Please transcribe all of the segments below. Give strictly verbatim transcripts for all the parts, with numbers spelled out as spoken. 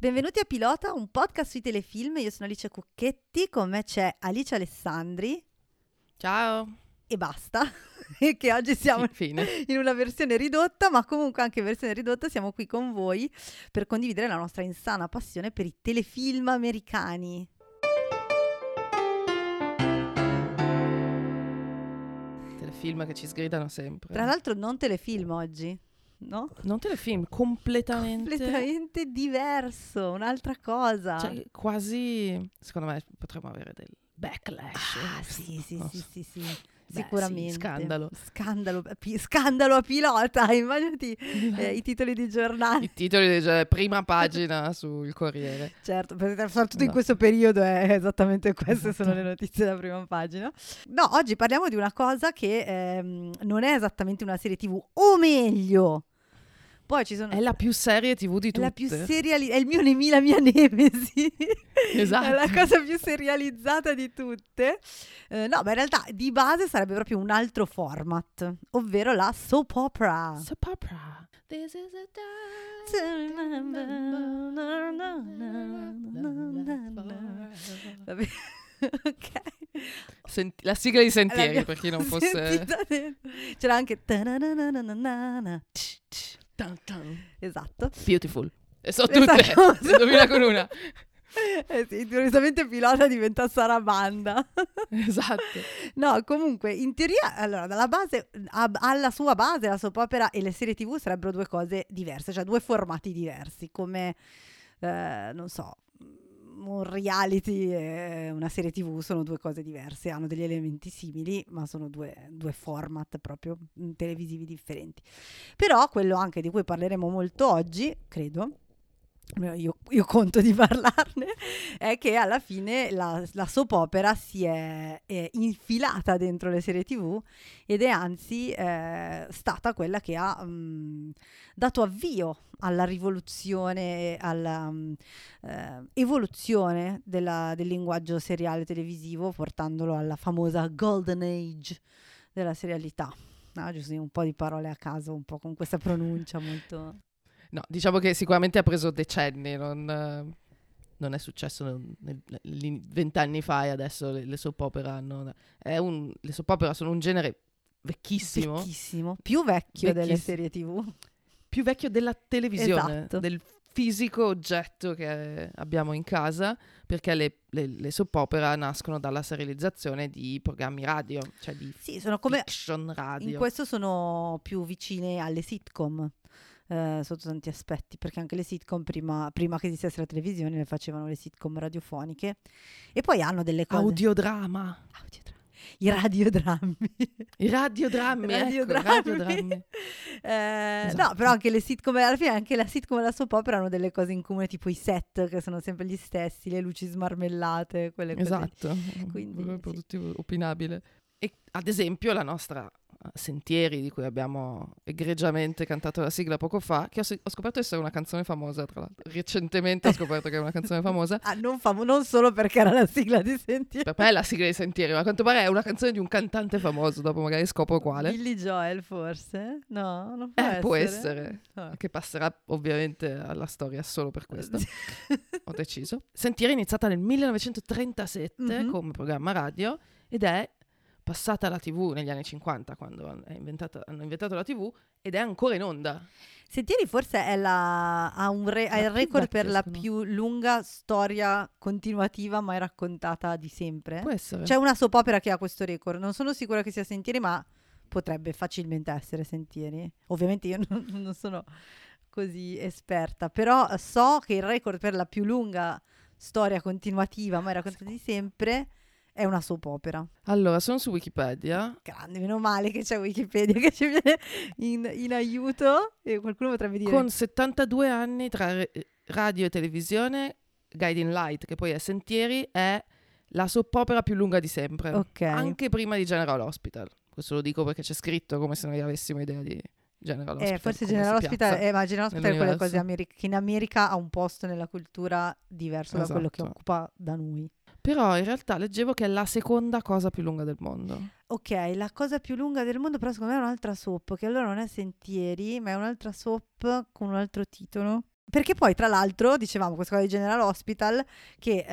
Benvenuti a Pilota, un podcast sui telefilm. Io sono Alice Cucchetti, con me c'è Alice Alessandri. Ciao. E basta, che oggi siamo Infine. in una versione ridotta, ma comunque anche in versione ridotta siamo qui con voi per condividere la nostra insana passione per i telefilm americani. Telefilm che ci sgridano sempre. Tra l'altro non telefilm oggi, no? Non telefilm, completamente... Completamente diverso, un'altra cosa. Cioè, quasi, secondo me, potremmo avere del backlash. Ah, sì, sì, sì, sì, sì, sì. Beh, sicuramente sì, scandalo. Scandalo, pi- scandalo a Pilota, immaginati eh, i titoli di giornale. I titoli di cioè, prima pagina sul Corriere. Certo, perché soprattutto no. in questo periodo è esattamente queste esatto. sono le notizie da prima pagina. No, oggi parliamo di una cosa che ehm, non è esattamente una serie tivù, o meglio... Poi ci sono... È la più serie tivù di tutte. È la più seriali... È il mio nemico, la mia nemesi. Esatto. È la cosa più serializzata di tutte. Eh, no, ma in realtà di base sarebbe proprio un altro format, ovvero la soap opera. Soap opera. This is a time to remember. Vabbè. Ok. Senti, la sigla di Sentieri, per chi non fosse... C'era anche... Dun dun. Esatto. Beautiful. E so tutte, duemila con una. Eh sì, curiosamente Pilota diventa Sarabanda. Esatto. No, comunque, in teoria, allora, dalla base, ab- alla sua base, la soap opera e le serie tivù sarebbero due cose diverse, cioè due formati diversi, come, eh, non so, un reality e una serie tivù sono due cose diverse, hanno degli elementi simili, ma sono due, due format proprio televisivi differenti. Però quello anche di cui parleremo molto oggi, credo, io, io conto di parlarne, è che alla fine la, la soap opera si è, è infilata dentro le serie tivù ed è anzi eh, stata quella che ha mh, dato avvio alla rivoluzione, alla um, eh, evoluzione della, del linguaggio seriale televisivo, portandolo alla famosa Golden Age della serialità. No, giusto, un po' di parole a caso, un po' con questa pronuncia molto... No, diciamo che sicuramente ha preso decenni, non, non è successo vent'anni fa e adesso le, le soap opera hanno... È un, le soap opera sono un genere vecchissimo. Vecchissimo, più vecchio vecchiss- delle serie tivù. Più vecchio della televisione, esatto. Del fisico oggetto che abbiamo in casa, perché le, le, le soap opera nascono dalla serializzazione di programmi radio, cioè di sì, sono come fiction radio. In questo sono più vicine alle sitcom, eh, sotto tanti aspetti, perché anche le sitcom prima, prima che esistesse la televisione le facevano le sitcom radiofoniche e poi hanno delle cose... Audiodrama! Audiodrama. I radiodrammi. I radiodrammi, radiodrammi. Ecco, radiodrammi. Eh, esatto. No, però anche le sitcom, alla fine anche la sitcom e la soap opera hanno delle cose in comune, tipo i set che sono sempre gli stessi, le luci smarmellate, quelle cose. Esatto, quindi è produttivo, opinabile. E ad esempio la nostra Sentieri, di cui abbiamo egregiamente cantato la sigla poco fa, che ho, ho scoperto essere una canzone famosa, tra l'altro recentemente ho scoperto che è una canzone famosa. Ah, non, famo- non solo perché era la sigla di Sentieri, per me è la sigla di Sentieri, ma a quanto pare è una canzone di un cantante famoso, dopo magari scopro quale. Billy Joel forse? No, non può eh, essere può essere oh. Che passerà ovviamente alla storia solo per questo. Ho deciso. Sentieri è iniziata nel millenovecentotrentasette mm-hmm. come programma radio ed è passata alla tivù negli anni cinquanta, quando è inventata, hanno inventato la tivù, ed è ancora in onda. Sentieri forse è la, ha, un re, ha il record per la più lunga storia continuativa mai raccontata di sempre. Può essere. C'è una soap opera che ha questo record, non sono sicura che sia Sentieri, ma potrebbe facilmente essere Sentieri. Ovviamente io non, non sono così esperta, però so che il record per la più lunga storia continuativa mai raccontata di sempre... È una soap opera. Allora, sono su Wikipedia. Grande, meno male che c'è Wikipedia che ci viene in, in aiuto. E qualcuno potrebbe dire... Con settantadue anni tra radio e televisione, Guiding Light, che poi è Sentieri, è la soap opera più lunga di sempre. Ok. Anche prima di General Hospital. Questo lo dico perché c'è scritto, come se noi avessimo idea di General Hospital. Eh, forse General Hospital, eh, ma General Hospital è quelle cose Ameri- che in America ha un posto nella cultura diverso esatto. da quello che occupa da noi. Però in realtà leggevo che è la seconda cosa più lunga del mondo. Ok, la cosa più lunga del mondo, però secondo me è un'altra soap, che allora non è Sentieri, ma è un'altra soap con un altro titolo. Perché poi tra l'altro dicevamo questa cosa di General Hospital che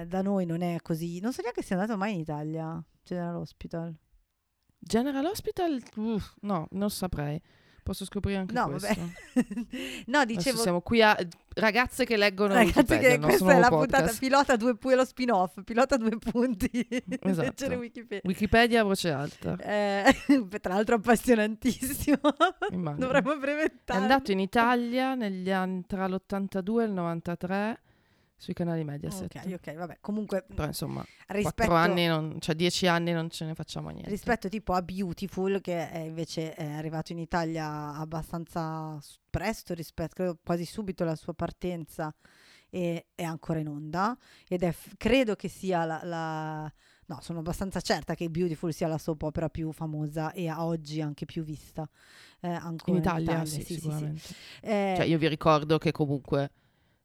eh, da noi non è così, non so neanche se è andato mai in Italia. General Hospital General Hospital? Uff, no, non saprei. Posso scoprire anche no, questo? No, dicevo... Adesso siamo qui a ragazze che leggono Wikipedia. Ragazze che questa è la podcast. Puntata Pilota due punti, lo spin-off, Pilota due punti. Esatto. Leggere Wikipedia. Wikipedia a voce alta. Eh, tra l'altro appassionantissimo. Immagino. Dovremmo brevettare. È andato in Italia negli anni tra l'ottantadue e il novantatré sui canali Mediaset. Ok, ok, vabbè. Comunque, però insomma, rispetto anni non, cioè dieci anni non ce ne facciamo niente. Rispetto tipo a Beautiful, che è invece è arrivato in Italia abbastanza presto, rispetto credo quasi subito la sua partenza, e è ancora in onda ed è credo che sia la, la no, sono abbastanza certa che Beautiful sia la soap opera più famosa e a oggi anche più vista eh, ancora in Italia. In Italia sì, sì, sicuramente. Sì, sì. Eh, cioè io vi ricordo che comunque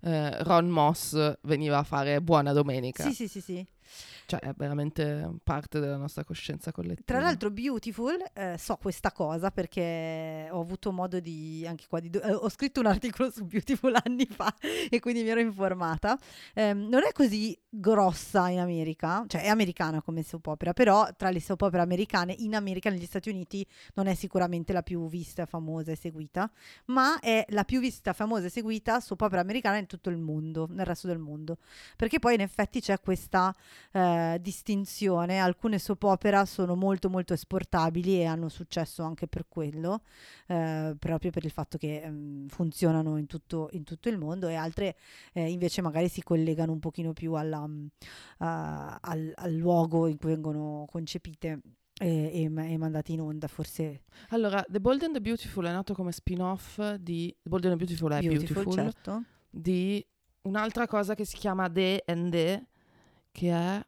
Eh, Ron Moss veniva a fare Buona Domenica. Sì, sì, sì, sì. Cioè è veramente parte della nostra coscienza collettiva. Tra l'altro Beautiful, eh, so questa cosa perché ho avuto modo di anche qua di do- eh, ho scritto un articolo su Beautiful anni fa e quindi mi ero informata. Eh, non è così grossa in America, cioè è americana come soap opera, però tra le soap opera americane in America, negli Stati Uniti, non è sicuramente la più vista, famosa e seguita, ma è la più vista, famosa e seguita soap opera americana in tutto il mondo, nel resto del mondo, perché poi in effetti c'è questa eh, distinzione. Alcune soap opera sono molto molto esportabili e hanno successo anche per quello, eh, proprio per il fatto che mh, funzionano in tutto, in tutto il mondo, e altre eh, invece magari si collegano un pochino più alla, mh, a, al, al luogo in cui vengono concepite e, e, e mandate in onda. Forse allora The Bold and the Beautiful è nato come spin-off di The Bold and the Beautiful è Beautiful, Beautiful certo, di un'altra cosa che si chiama The and The, che è,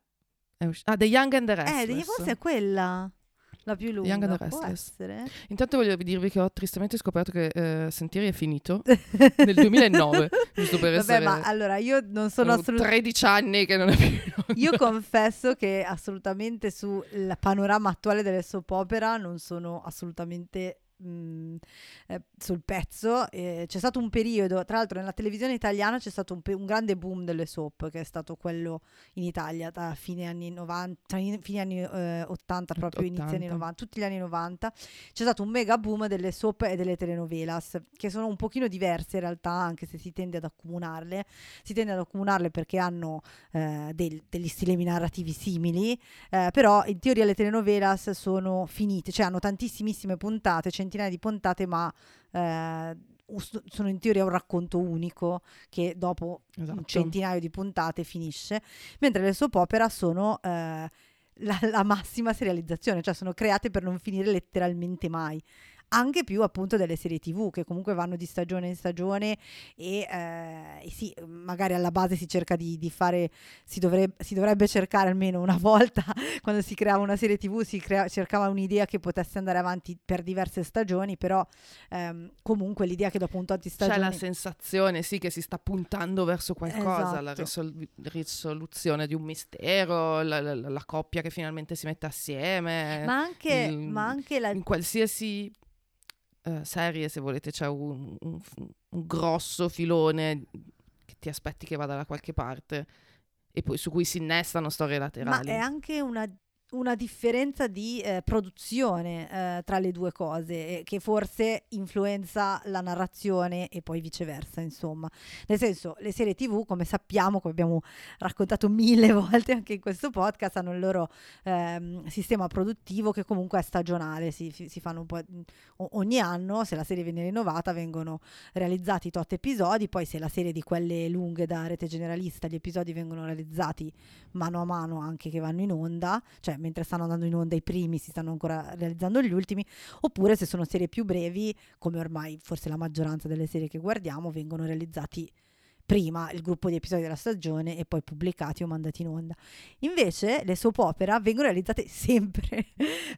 è usci- ah The Young and the Restless. Eh, forse è quella la più lunga. The Young and the Restless. Intanto voglio dirvi che ho tristemente scoperto che eh, Sentieri è finito nel duemilanove, giusto per Vabbè, essere. Vabbè, ma allora io non sono assolutamente tredici anni che non è più in onda. Io confesso che assolutamente sul panorama attuale delle soap opera non sono assolutamente Mm, eh, sul pezzo. Eh, c'è stato un periodo, tra l'altro nella televisione italiana c'è stato un, pe- un grande boom delle soap, che è stato quello in Italia da fine anni novanta, fine anni eh, ottanta, proprio inizio anni novanta, tutti gli anni novanta c'è stato un mega boom delle soap e delle telenovelas, che sono un pochino diverse in realtà, anche se si tende ad accomunarle si tende ad accomunarle perché hanno eh, del, degli stilemi narrativi simili, eh, però in teoria le telenovelas sono finite, cioè hanno tantissimissime puntate, centinaia di puntate, ma eh, sono in teoria un racconto unico che dopo esatto. un centinaio di puntate finisce, mentre le soap opera sono eh, la, la massima serializzazione, cioè sono create per non finire letteralmente mai, anche più appunto delle serie tv che comunque vanno di stagione in stagione e, eh, e sì, magari alla base si cerca di, di fare, si dovrebbe, si dovrebbe cercare almeno una volta quando si creava una serie tv, si crea, cercava un'idea che potesse andare avanti per diverse stagioni, però ehm, comunque l'idea che dopo un tot di stagioni c'è la sensazione sì che si sta puntando verso qualcosa, esatto. la risol- risoluzione di un mistero, la, la, la coppia che finalmente si mette assieme, ma anche, il, ma anche la... in qualsiasi Uh, serie, se volete, c'è un, un, un grosso filone che ti aspetti che vada da qualche parte e poi su cui si innestano storie laterali. Ma è anche una, una differenza di eh, produzione eh, tra le due cose, eh, che forse influenza la narrazione e poi viceversa, insomma. Nel senso, le serie tv, come sappiamo, come abbiamo raccontato mille volte anche in questo podcast, hanno il loro ehm, sistema produttivo che comunque è stagionale, si, si fanno un po' ogni anno, se la serie viene rinnovata vengono realizzati tot episodi, poi se la serie di quelle lunghe da rete generalista gli episodi vengono realizzati mano a mano anche che vanno in onda, cioè mentre stanno andando in onda i primi si stanno ancora realizzando gli ultimi, oppure se sono serie più brevi, come ormai forse la maggioranza delle serie che guardiamo, vengono realizzati prima il gruppo di episodi della stagione e poi pubblicati o mandati in onda. Invece le soap opera vengono realizzate sempre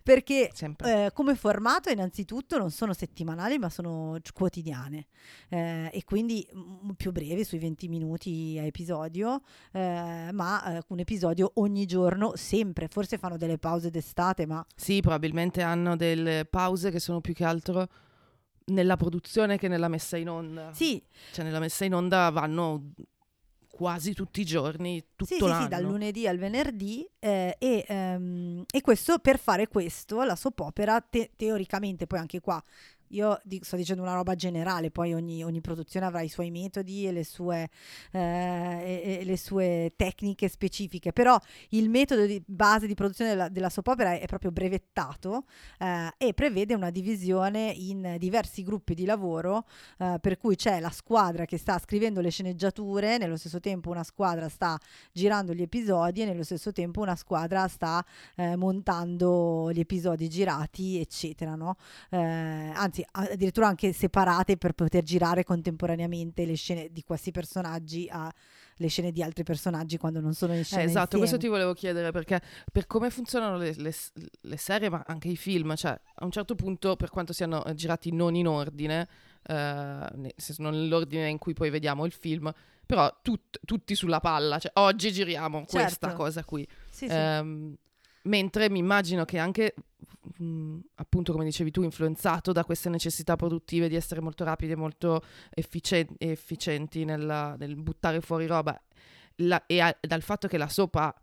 perché sempre. Eh, come formato innanzitutto non sono settimanali ma sono quotidiane, eh, e quindi m- più brevi, sui venti minuti a episodio, eh, ma eh, un episodio ogni giorno sempre. Forse fanno delle pause d'estate, ma sì, probabilmente hanno delle pause che sono più che altro nella produzione che nella messa in onda. Sì. Cioè nella messa in onda vanno quasi tutti i giorni, tutto sì, l'anno. Sì, sì, dal lunedì al venerdì eh, e, ehm, e questo, per fare questo, la soap opera, te- teoricamente, poi anche qua, io di- sto dicendo una roba generale, poi ogni, ogni produzione avrà i suoi metodi e le sue, eh, e, e le sue tecniche specifiche, però il metodo di base di produzione della, della soap opera è, è proprio brevettato eh, e prevede una divisione in diversi gruppi di lavoro, eh, per cui c'è la squadra che sta scrivendo le sceneggiature, nello stesso tempo una squadra sta girando gli episodi e nello stesso tempo una squadra sta eh, montando gli episodi girati, eccetera, no? Eh, anzi, addirittura anche separate per poter girare contemporaneamente le scene di questi personaggi a le scene di altri personaggi quando non sono in scena eh, esatto, insieme. Questo ti volevo chiedere, perché per come funzionano le, le, le serie ma anche i film, cioè a un certo punto, per quanto siano girati non in ordine, eh, nel senso non nell'ordine in cui poi vediamo il film, però tut, tutti sulla palla, cioè oggi giriamo certo. questa cosa qui sì, sì. Um, mentre mi immagino che anche mh, appunto come dicevi tu, influenzato da queste necessità produttive di essere molto rapide, molto efficien- efficienti nella, nel buttare fuori roba la, e a, dal fatto che la sopa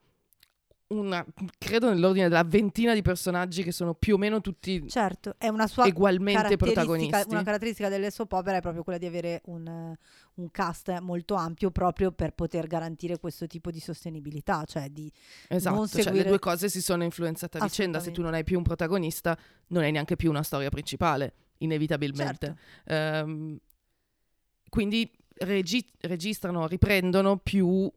una, credo nell'ordine della ventina di personaggi che sono più o meno tutti certo, è una sua ugualmente protagonisti. Una caratteristica delle soap opera è proprio quella di avere un, un cast molto ampio, proprio per poter garantire questo tipo di sostenibilità, cioè di esatto, non seguire... cioè le due cose si sono influenzate a vicenda. Se tu non hai più un protagonista, non hai neanche più una storia principale, inevitabilmente certo. um, quindi regi- registrano, riprendono più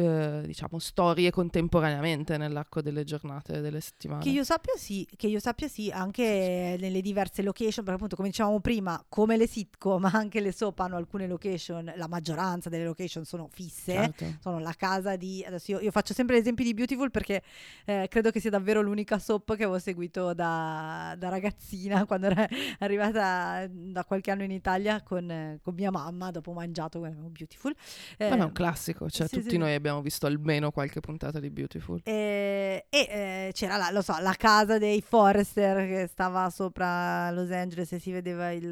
Eh, diciamo storie contemporaneamente nell'arco delle giornate, delle settimane. Che io sappia sì, che io sappia sì, anche nelle diverse location, perché appunto come dicevamo prima, come le sitcom, ma anche le soap hanno alcune location, la maggioranza delle location sono fisse, certo. sono la casa di, adesso io, io faccio sempre l'esempio di Beautiful perché eh, credo che sia davvero l'unica soap che avevo seguito da, da ragazzina, quando era arrivata da qualche anno in Italia con, con mia mamma, dopo mangiato Beautiful. Eh, ma è un classico, cioè sì, tutti sì. noi abbiamo abbiamo visto almeno qualche puntata di Beautiful eh, e eh, c'era la, lo so, la casa dei Forrester che stava sopra Los Angeles e si vedeva il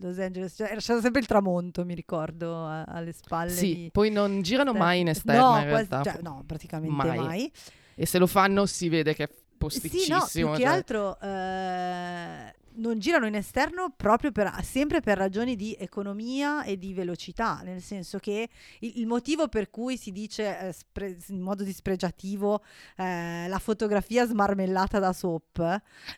Los Angeles, cioè, c'era sempre il tramonto, mi ricordo a, alle spalle sì, di... poi non girano mai in esterna no, in realtà quasi, cioè, no, praticamente mai. mai E se lo fanno si vede che è posticissimo sì, no, più che cioè... altro eh... non girano in esterno proprio per, sempre per ragioni di economia e di velocità, nel senso che il, il motivo per cui si dice eh, spre, in modo dispregiativo eh, la fotografia smarmellata da soap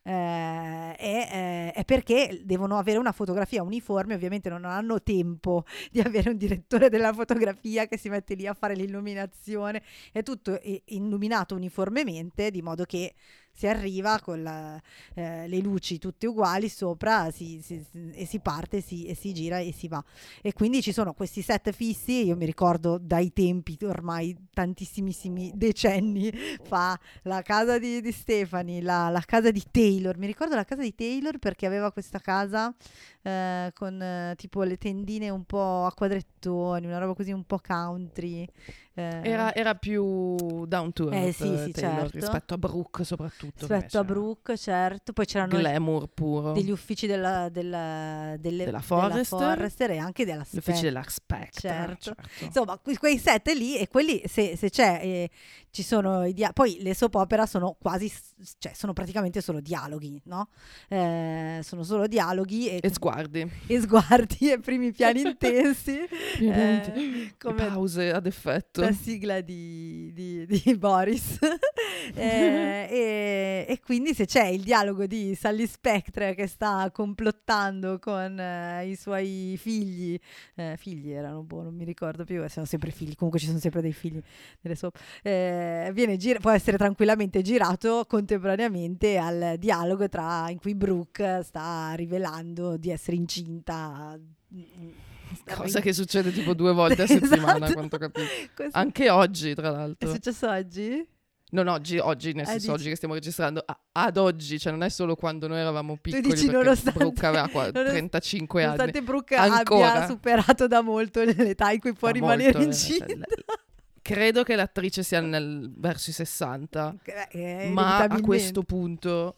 eh, è, eh, è perché devono avere una fotografia uniforme, ovviamente non hanno tempo di avere un direttore della fotografia che si mette lì a fare l'illuminazione, è tutto illuminato uniformemente di modo che si arriva con la, eh, le luci tutte uguali sopra si, si, si, e si parte si, e si gira e si va, e quindi ci sono questi set fissi. Io mi ricordo dai tempi ormai tantissimissimi decenni fa la casa di, di Stefani, la, la casa di Taylor, mi ricordo la casa di Taylor perché aveva questa casa eh, con eh, tipo le tendine un po' a quadrettoni, una roba così un po' country. Era, era più down to earth eh, sì, sì, certo. rispetto a Brooke, soprattutto rispetto a Brooke, certo. Poi c'erano glamour puro degli uffici della, della, delle, della, Forrester, della Forrester e anche della Spectre, l'ufficio della Spectre, certo. certo. Insomma, quei set lì e quelli se, se c'è eh, ci sono i dia- poi le soap opera sono quasi, cioè sono praticamente solo dialoghi, no? Eh, sono solo dialoghi e, e sguardi e sguardi e primi piani intensi eh, come... pause ad effetto, la sigla di, di, di Boris eh, e, e quindi se c'è il dialogo di Sally Spectre che sta complottando con eh, i suoi figli eh, figli erano, boh, non mi ricordo più, sono sempre figli, comunque ci sono sempre dei figli nelle soap, eh, viene gira- può essere tranquillamente girato contemporaneamente al dialogo tra in cui Brooke sta rivelando di essere incinta, cosa che succede tipo due volte a settimana, esatto. quanto capisco. Anche oggi, tra l'altro. È successo oggi? Non oggi, oggi nel ah, senso dici... oggi che stiamo registrando, a, ad oggi, cioè non è solo quando noi eravamo piccoli, tu dici, perché Brooke aveva qua trentacinque anni. Nonostante Brooke ancora... abbia superato da molto l'età in cui può da rimanere molto, incinta. Cioè, credo che l'attrice sia nel, verso i sessanta, eh, ma a questo punto...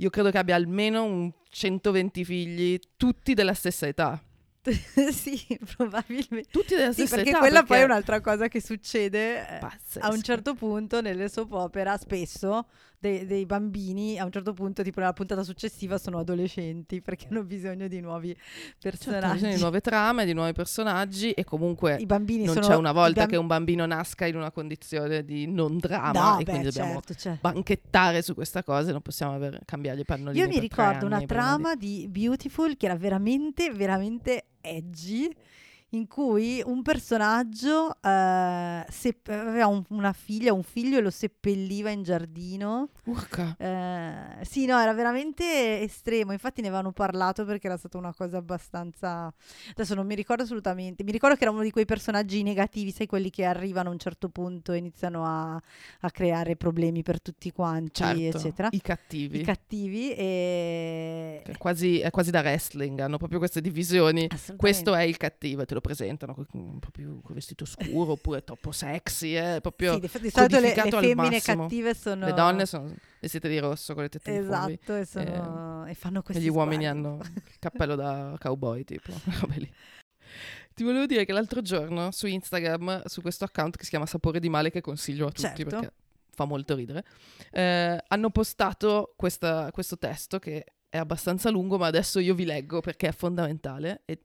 io credo che abbia almeno un centoventi figli, tutti della stessa età. Sì, probabilmente tutti della stessa, sì, perché età, quella perché... poi è un'altra cosa che succede. Pazzesco. A un certo punto nelle soap opera spesso de- dei bambini a un certo punto, tipo nella puntata successiva, sono adolescenti, perché hanno bisogno di nuovi personaggi, certo, bisogno di nuove trame, di nuovi personaggi, e comunque i bambini non sono... c'è una volta bamb- che un bambino nasca in una condizione di non dramma, no, e beh, quindi dobbiamo certo, certo. banchettare su questa cosa, non possiamo aver... cambiare i pannolini. Io mi ricordo una trama di... di Beautiful che era veramente veramente edgy, in cui un personaggio uh, sepp- aveva un, una figlia, un figlio, e lo seppelliva in giardino. Urca. Uh, sì, no, era veramente estremo. Infatti ne avevano parlato perché era stata una cosa abbastanza... Adesso non mi ricordo assolutamente. Mi ricordo che era uno di quei personaggi negativi, sai, quelli che arrivano a un certo punto e iniziano a, a creare problemi per tutti quanti, certo, eccetera. I cattivi. I cattivi. E... È, quasi, è quasi da wrestling, hanno proprio queste divisioni. Questo è il cattivo, te lo presentano con un po' più vestito scuro oppure troppo sexy, eh, proprio sì, di solito le, le femmine cattive sono le donne, sono vestite di rosso con le tette, esatto, di fuori, e, sono... eh, e fanno questi e gli sguardi. Uomini hanno il cappello da cowboy, tipo. Ti volevo dire che l'altro giorno su Instagram, su questo account che si chiama Sapore di Male, che consiglio a tutti, certo, perché fa molto ridere, eh, hanno postato questa, questo testo che è abbastanza lungo, ma adesso io vi leggo perché è fondamentale. E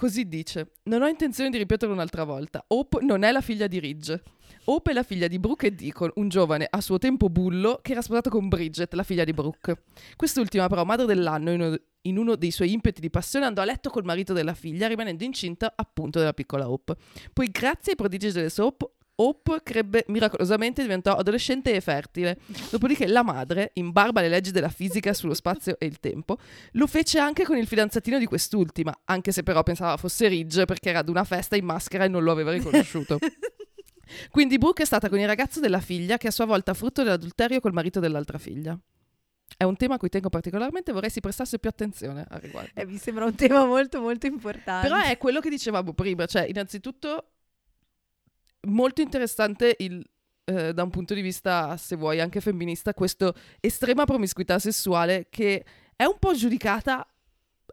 così dice: non ho intenzione di ripeterlo un'altra volta. Hope non è la figlia di Ridge. Hope è la figlia di Brooke e Deacon, un giovane a suo tempo bullo che era sposato con Bridget, la figlia di Brooke. Quest'ultima però, madre dell'anno, in uno, in uno dei suoi impeti di passione andò a letto col marito della figlia, rimanendo incinta appunto della piccola Hope. Poi, grazie ai prodigi delle soap, Hope crebbe miracolosamente, diventò adolescente e fertile. Dopodiché la madre, in barba alle leggi della fisica sullo spazio e il tempo, lo fece anche con il fidanzatino di quest'ultima, anche se però pensava fosse Ridge perché era ad una festa in maschera e non lo aveva riconosciuto. Quindi Brooke è stata con il ragazzo della figlia, che a sua volta frutto dell'adulterio col marito dell'altra figlia. È un tema a cui tengo particolarmente, vorrei si prestasse più attenzione al riguardo. Eh, mi sembra un tema molto molto importante. Però è quello che dicevamo prima, cioè innanzitutto... molto interessante il, eh, da un punto di vista, se vuoi, anche femminista, questa estrema promiscuità sessuale che è un po' giudicata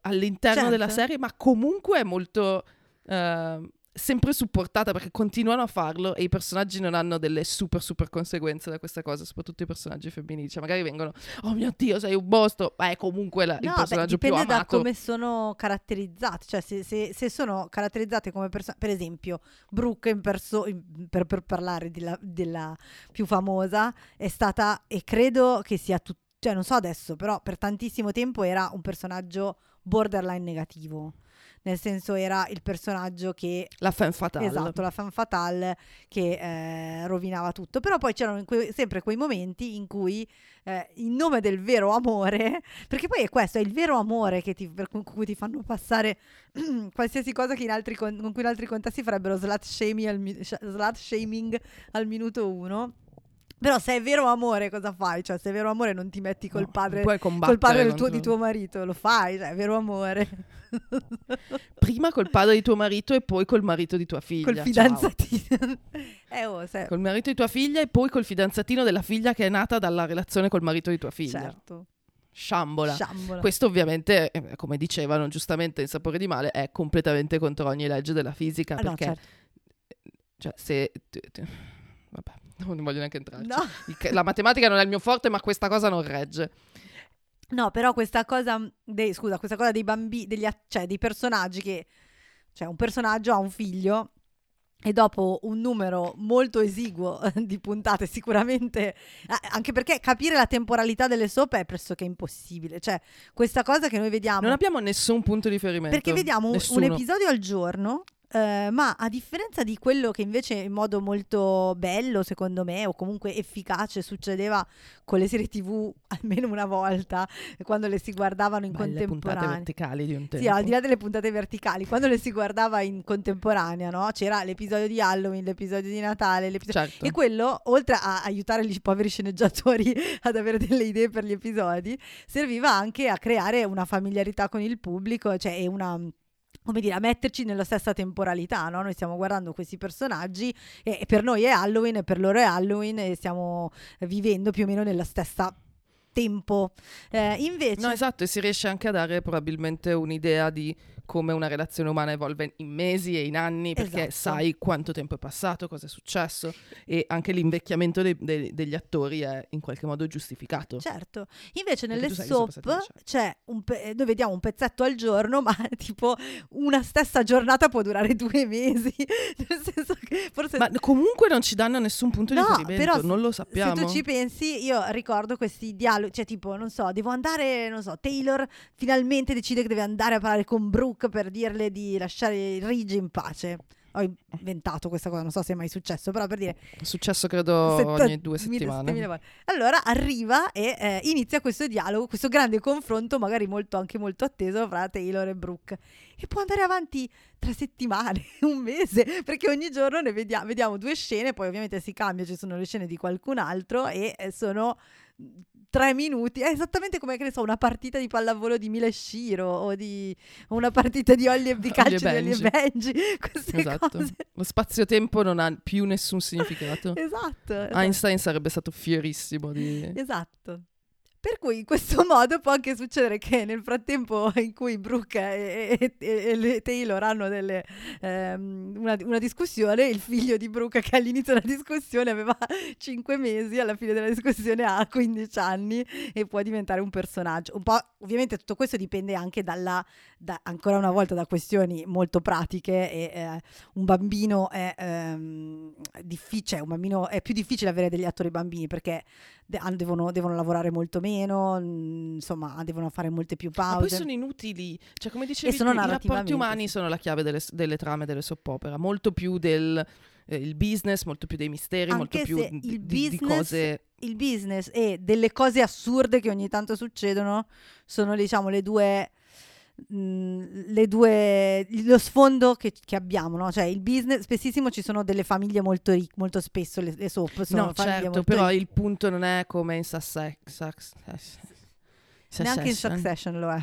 all'interno, certo, della serie, ma comunque è molto eh, sempre supportata, perché continuano a farlo e i personaggi non hanno delle super super conseguenze da questa cosa, soprattutto i personaggi femminili, cioè magari vengono, oh mio Dio sei un mostro, ma è comunque la, no, il personaggio beh, più amato. Dipende da come sono caratterizzati, cioè se, se, se sono caratterizzate come persone, per esempio Brooke in perso- in, per, per parlare della, della più famosa, è stata, e credo che sia tut- cioè non so adesso, però per tantissimo tempo era un personaggio borderline negativo. Nel senso, era il personaggio che... La fan fatale. Esatto, la fan fatale che eh, rovinava tutto. Però poi c'erano que- sempre quei momenti in cui, eh, in nome del vero amore, perché poi è questo, è il vero amore che ti, per cui ti fanno passare qualsiasi cosa che in altri con-, con cui in altri contesti farebbero slut shaming al, mi- slut shaming al minuto uno. Però se è vero amore cosa fai? Cioè se è vero amore non ti metti col padre, no, col padre del tuo, di tuo marito, lo fai, cioè è vero amore. Prima col padre di tuo marito e poi col marito di tua figlia. Col fidanzatino. eh, oh, se... Col marito di tua figlia e poi col fidanzatino della figlia che è nata dalla relazione col marito di tua figlia. Certo. Sciambola. Sciambola. Questo ovviamente, come dicevano giustamente in Sapore di Male, è completamente contro ogni legge della fisica. Ah, perché no, certo. Cioè se... Vabbè. Non voglio neanche entrare. No. La matematica non è il mio forte, ma questa cosa non regge. No, però questa cosa dei, scusa, questa cosa dei bambini, degli, cioè dei personaggi che, cioè un personaggio ha un figlio e dopo un numero molto esiguo di puntate, sicuramente, anche perché capire la temporalità delle soap è pressoché impossibile, cioè questa cosa che noi vediamo, non abbiamo nessun punto di riferimento, perché vediamo nessuno. Un episodio al giorno. Uh, ma a differenza di quello che invece in modo molto bello, secondo me, o comunque efficace, succedeva con le serie tivù almeno una volta, quando le si guardavano in Belle contemporanea, puntate verticali di un tempo. Sì, al di là delle puntate verticali, quando le si guardava in contemporanea, no? C'era l'episodio di Halloween, l'episodio di Natale, l'episodio... Certo. E quello, oltre a aiutare gli poveri sceneggiatori ad avere delle idee per gli episodi, serviva anche a creare una familiarità con il pubblico, cioè e una... come dire, a metterci nella stessa temporalità, no? Noi stiamo guardando questi personaggi e per noi è Halloween e per loro è Halloween e stiamo vivendo più o meno nella stessa tempo, eh, invece no, esatto, e si riesce anche a dare probabilmente un'idea di come una relazione umana evolve in mesi e in anni, perché esatto, sai quanto tempo è passato, cosa è successo, e anche l'invecchiamento de- de- degli attori è in qualche modo giustificato. Certo, invece nelle soap c'è un pe- noi vediamo un pezzetto al giorno, ma tipo una stessa giornata può durare due mesi, nel senso che forse... Ma comunque non ci danno nessun punto no, di riferimento, però non lo sappiamo. Se tu ci pensi, io ricordo questi dialoghi, cioè tipo, non so, devo andare, non so, Taylor finalmente decide che deve andare a parlare con Brooke per dirle di lasciare Ridge in pace. Ho inventato questa cosa, non so se è mai successo, però per dire è successo credo sett- ogni due settimane. mille, allora arriva e eh, inizia questo dialogo, questo grande confronto, magari molto anche molto atteso, fra Taylor e Brooke, che può andare avanti tre settimane, un mese, perché ogni giorno ne vediamo, vediamo due scene, poi ovviamente si cambia, ci sono le scene di qualcun altro e eh, sono tre minuti, è esattamente come, che ne so, una partita di pallavolo di Mila e Shiro o di una partita di Holly e di calcio di Holly e Benji. Queste esatto, cose. Lo spazio-tempo non ha più nessun significato. Esatto, esatto. Einstein sarebbe stato fierissimo di... Esatto. Per cui in questo modo può anche succedere che nel frattempo in cui Brooke e, e, e Taylor hanno delle, ehm, una, una discussione, il figlio di Brooke, che all'inizio della discussione aveva cinque mesi, alla fine della discussione ha quindici anni e può diventare un personaggio. Un po', ovviamente tutto questo dipende anche dalla, da, ancora una volta, da questioni molto pratiche e eh, un bambino è ehm, difficile, un bambino è più difficile avere degli attori bambini perché de- devono, devono lavorare molto meno. Meno, insomma, devono fare molte più pause. Ma poi sono inutili, cioè come dicevi tu, i rapporti umani sono la chiave delle, delle trame delle soap opera, molto più del eh, il business, molto più dei misteri, anche molto più il di, business, di cose... Il business e delle cose assurde che ogni tanto succedono sono, diciamo, le due... le due lo sfondo che, che abbiamo, no? Cioè il business, spessissimo ci sono delle famiglie molto ricche, molto spesso le, le soap sono no, famiglie certo, molto però ricche. Il punto non è come in Succession, neanche in Succession lo è.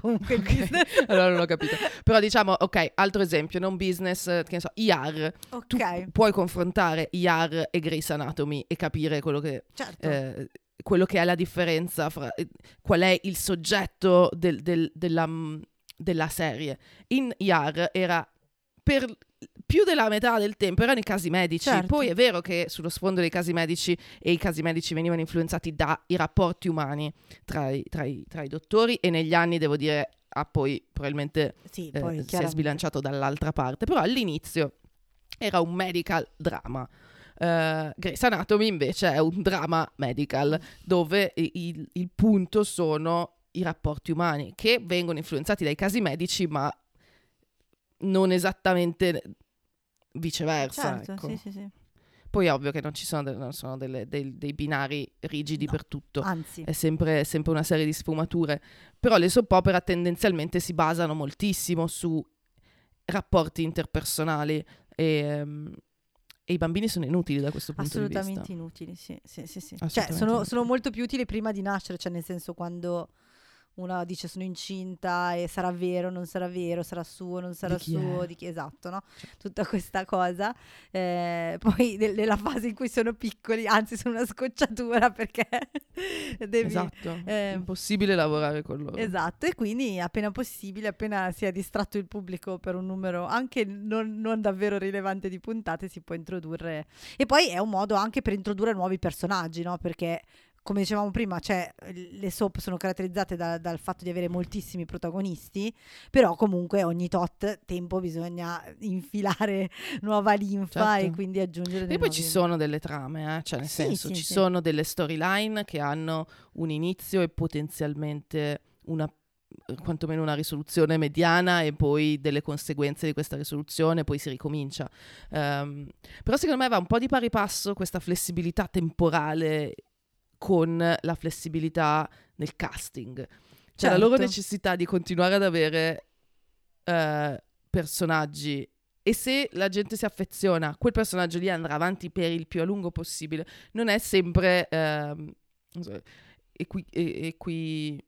Comunque il business allora non l'ho capito, però diciamo, ok, altro esempio non business, che ne so, I R, okay. Tu puoi confrontare I R e Grey's Anatomy e capire quello che certo. eh, quello che è la differenza fra eh, qual è il soggetto del, del, della, della serie. In I R era per più della metà del tempo erano i casi medici, certo. Poi è vero che sullo sfondo dei casi medici e i casi medici venivano influenzati dai rapporti umani tra i, tra i, tra i dottori, e negli anni devo dire ah, poi probabilmente sì, eh, poi, si è sbilanciato dall'altra parte, però all'inizio era un medical drama. Uh, Grey's Anatomy invece è un drama medical dove il, il punto sono i rapporti umani che vengono influenzati dai casi medici, ma non esattamente viceversa, certo, ecco. Sì, sì, sì. Poi è ovvio che non ci sono, de- non sono delle, de- dei binari rigidi, no, per tutto, anzi è sempre, sempre una serie di sfumature, però le soap opera tendenzialmente si basano moltissimo su rapporti interpersonali e um, e i bambini sono inutili da questo punto di vista. Assolutamente inutili, sì, sì, sì, sì. Cioè, sono, sono molto più utili prima di nascere, cioè nel senso quando una dice sono incinta e sarà vero, non sarà vero, sarà suo, non sarà suo, di chi, esatto, no? Tutta questa cosa. Eh, poi nella fase in cui sono piccoli, anzi sono una scocciatura perché devi... Esatto, eh, impossibile lavorare con loro. Esatto, e quindi appena possibile, appena si è distratto il pubblico per un numero anche non, non davvero rilevante di puntate, si può introdurre. E poi è un modo anche per introdurre nuovi personaggi, no? Perché... come dicevamo prima, cioè le soap sono caratterizzate da, dal fatto di avere moltissimi protagonisti, però comunque ogni tot tempo bisogna infilare nuova linfa, certo, e quindi aggiungere... E poi nuovi... ci sono delle trame, eh? Cioè nel sì, senso sì, ci sì. sono delle storyline che hanno un inizio e potenzialmente una, quantomeno una risoluzione mediana, e poi delle conseguenze di questa risoluzione, poi si ricomincia. Um, però secondo me va un po' di pari passo questa flessibilità temporale con la flessibilità nel casting, cioè certo, la loro necessità di continuare ad avere eh, personaggi, e se la gente si affeziona quel personaggio lì andrà avanti per il più a lungo possibile, non è sempre eh, equi, equi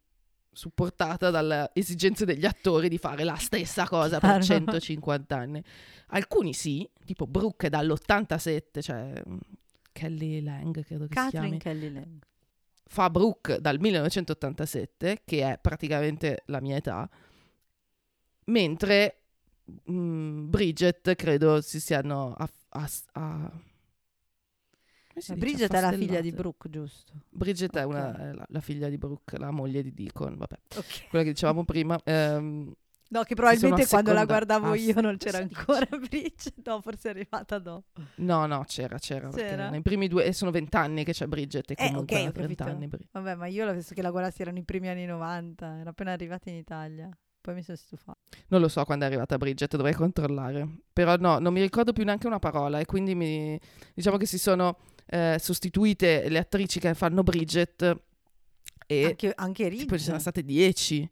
supportata dalle esigenze degli attori di fare la stessa cosa per centocinquanta anni. Alcuni sì, tipo Brooke dall'ottantasette, cioè Kelly Lang, credo che Catherine si chiami. Kelly Lang. fa Brooke dal millenovecentottantasette, che è praticamente la mia età, mentre mh, Bridget credo si siano a, a, a... Si Bridget è la figlia di Brooke, giusto? Bridget okay. è, una, è la, la figlia di Brooke, la moglie di Deacon, vabbè, okay. quella che dicevamo prima. Ehm, no, che probabilmente quando la guardavo io non c'era ancora Bridget, no, forse è arrivata dopo. No, no, c'era, c'era. c'era. Nei primi due, e sono vent'anni che c'è Bridget e comunque eh, okay, trent'anni. Vabbè, ma io la penso che la guardassi erano i primi anni novanta, era appena arrivata in Italia. Poi mi sono stufata. Non lo so quando è arrivata Bridget, dovrei controllare. Però no, non mi ricordo più neanche una parola e quindi mi... diciamo che si sono... Eh, sostituite le attrici che fanno Bridget e anche, anche Ridge. Poi ci sono state dieci.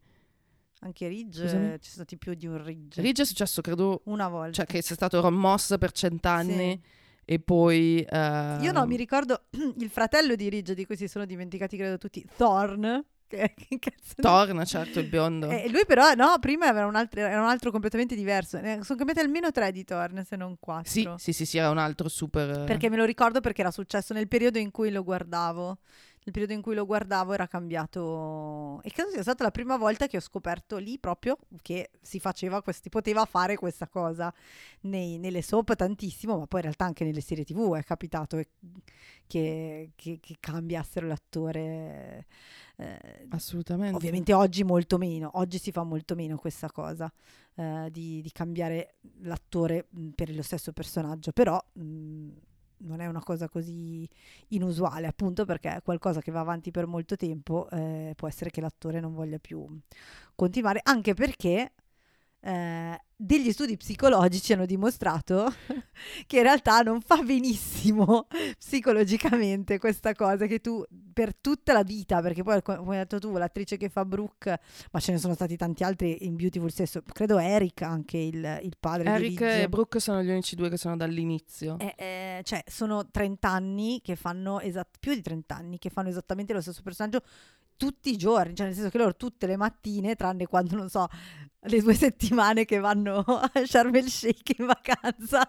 Anche Ridge, scusami? Ci sono stati più di un Ridge. Ridge è successo credo una volta, cioè che c'è stato Ron Moss per cent'anni, sì. E poi uh... io no, mi ricordo il fratello di Ridge di cui si sono dimenticati credo tutti, Thorne. Che, che cazzo Thorne, certo, il biondo. E eh, lui però no, prima era un altro, era un altro completamente diverso. Sono cambiati almeno tre di Thorne, se non quattro. Sì, sì, sì, sì, era un altro super. Perché me lo ricordo perché era successo nel periodo in cui lo guardavo. Nel periodo in cui lo guardavo era cambiato. E credo sia stata la prima volta che ho scoperto lì proprio che si faceva questi, poteva fare questa cosa nei, nelle soap tantissimo, ma poi in realtà anche nelle serie tv è capitato che, che, che cambiassero l'attore. Eh, assolutamente. Ovviamente oggi molto meno, oggi si fa molto meno questa cosa eh, di, di cambiare l'attore mh, per lo stesso personaggio, però mh, non è una cosa così inusuale, appunto perché è qualcosa che va avanti per molto tempo, eh, può essere che l'attore non voglia più continuare, anche perché eh, degli studi psicologici hanno dimostrato che in realtà non fa benissimo psicologicamente questa cosa, che tu per tutta la vita, perché poi come hai detto tu l'attrice che fa Brooke, ma ce ne sono stati tanti altri in Beautiful stesso, credo Eric anche il, il padre Eric di Ridge. E Brooke sono gli unici due che sono dall'inizio eh, eh, cioè sono trent'anni che fanno esat- più di trent'anni che fanno esattamente lo stesso personaggio tutti i giorni, cioè nel senso che loro tutte le mattine, tranne quando non so le due settimane che vanno a Sharm el Sheikh in vacanza,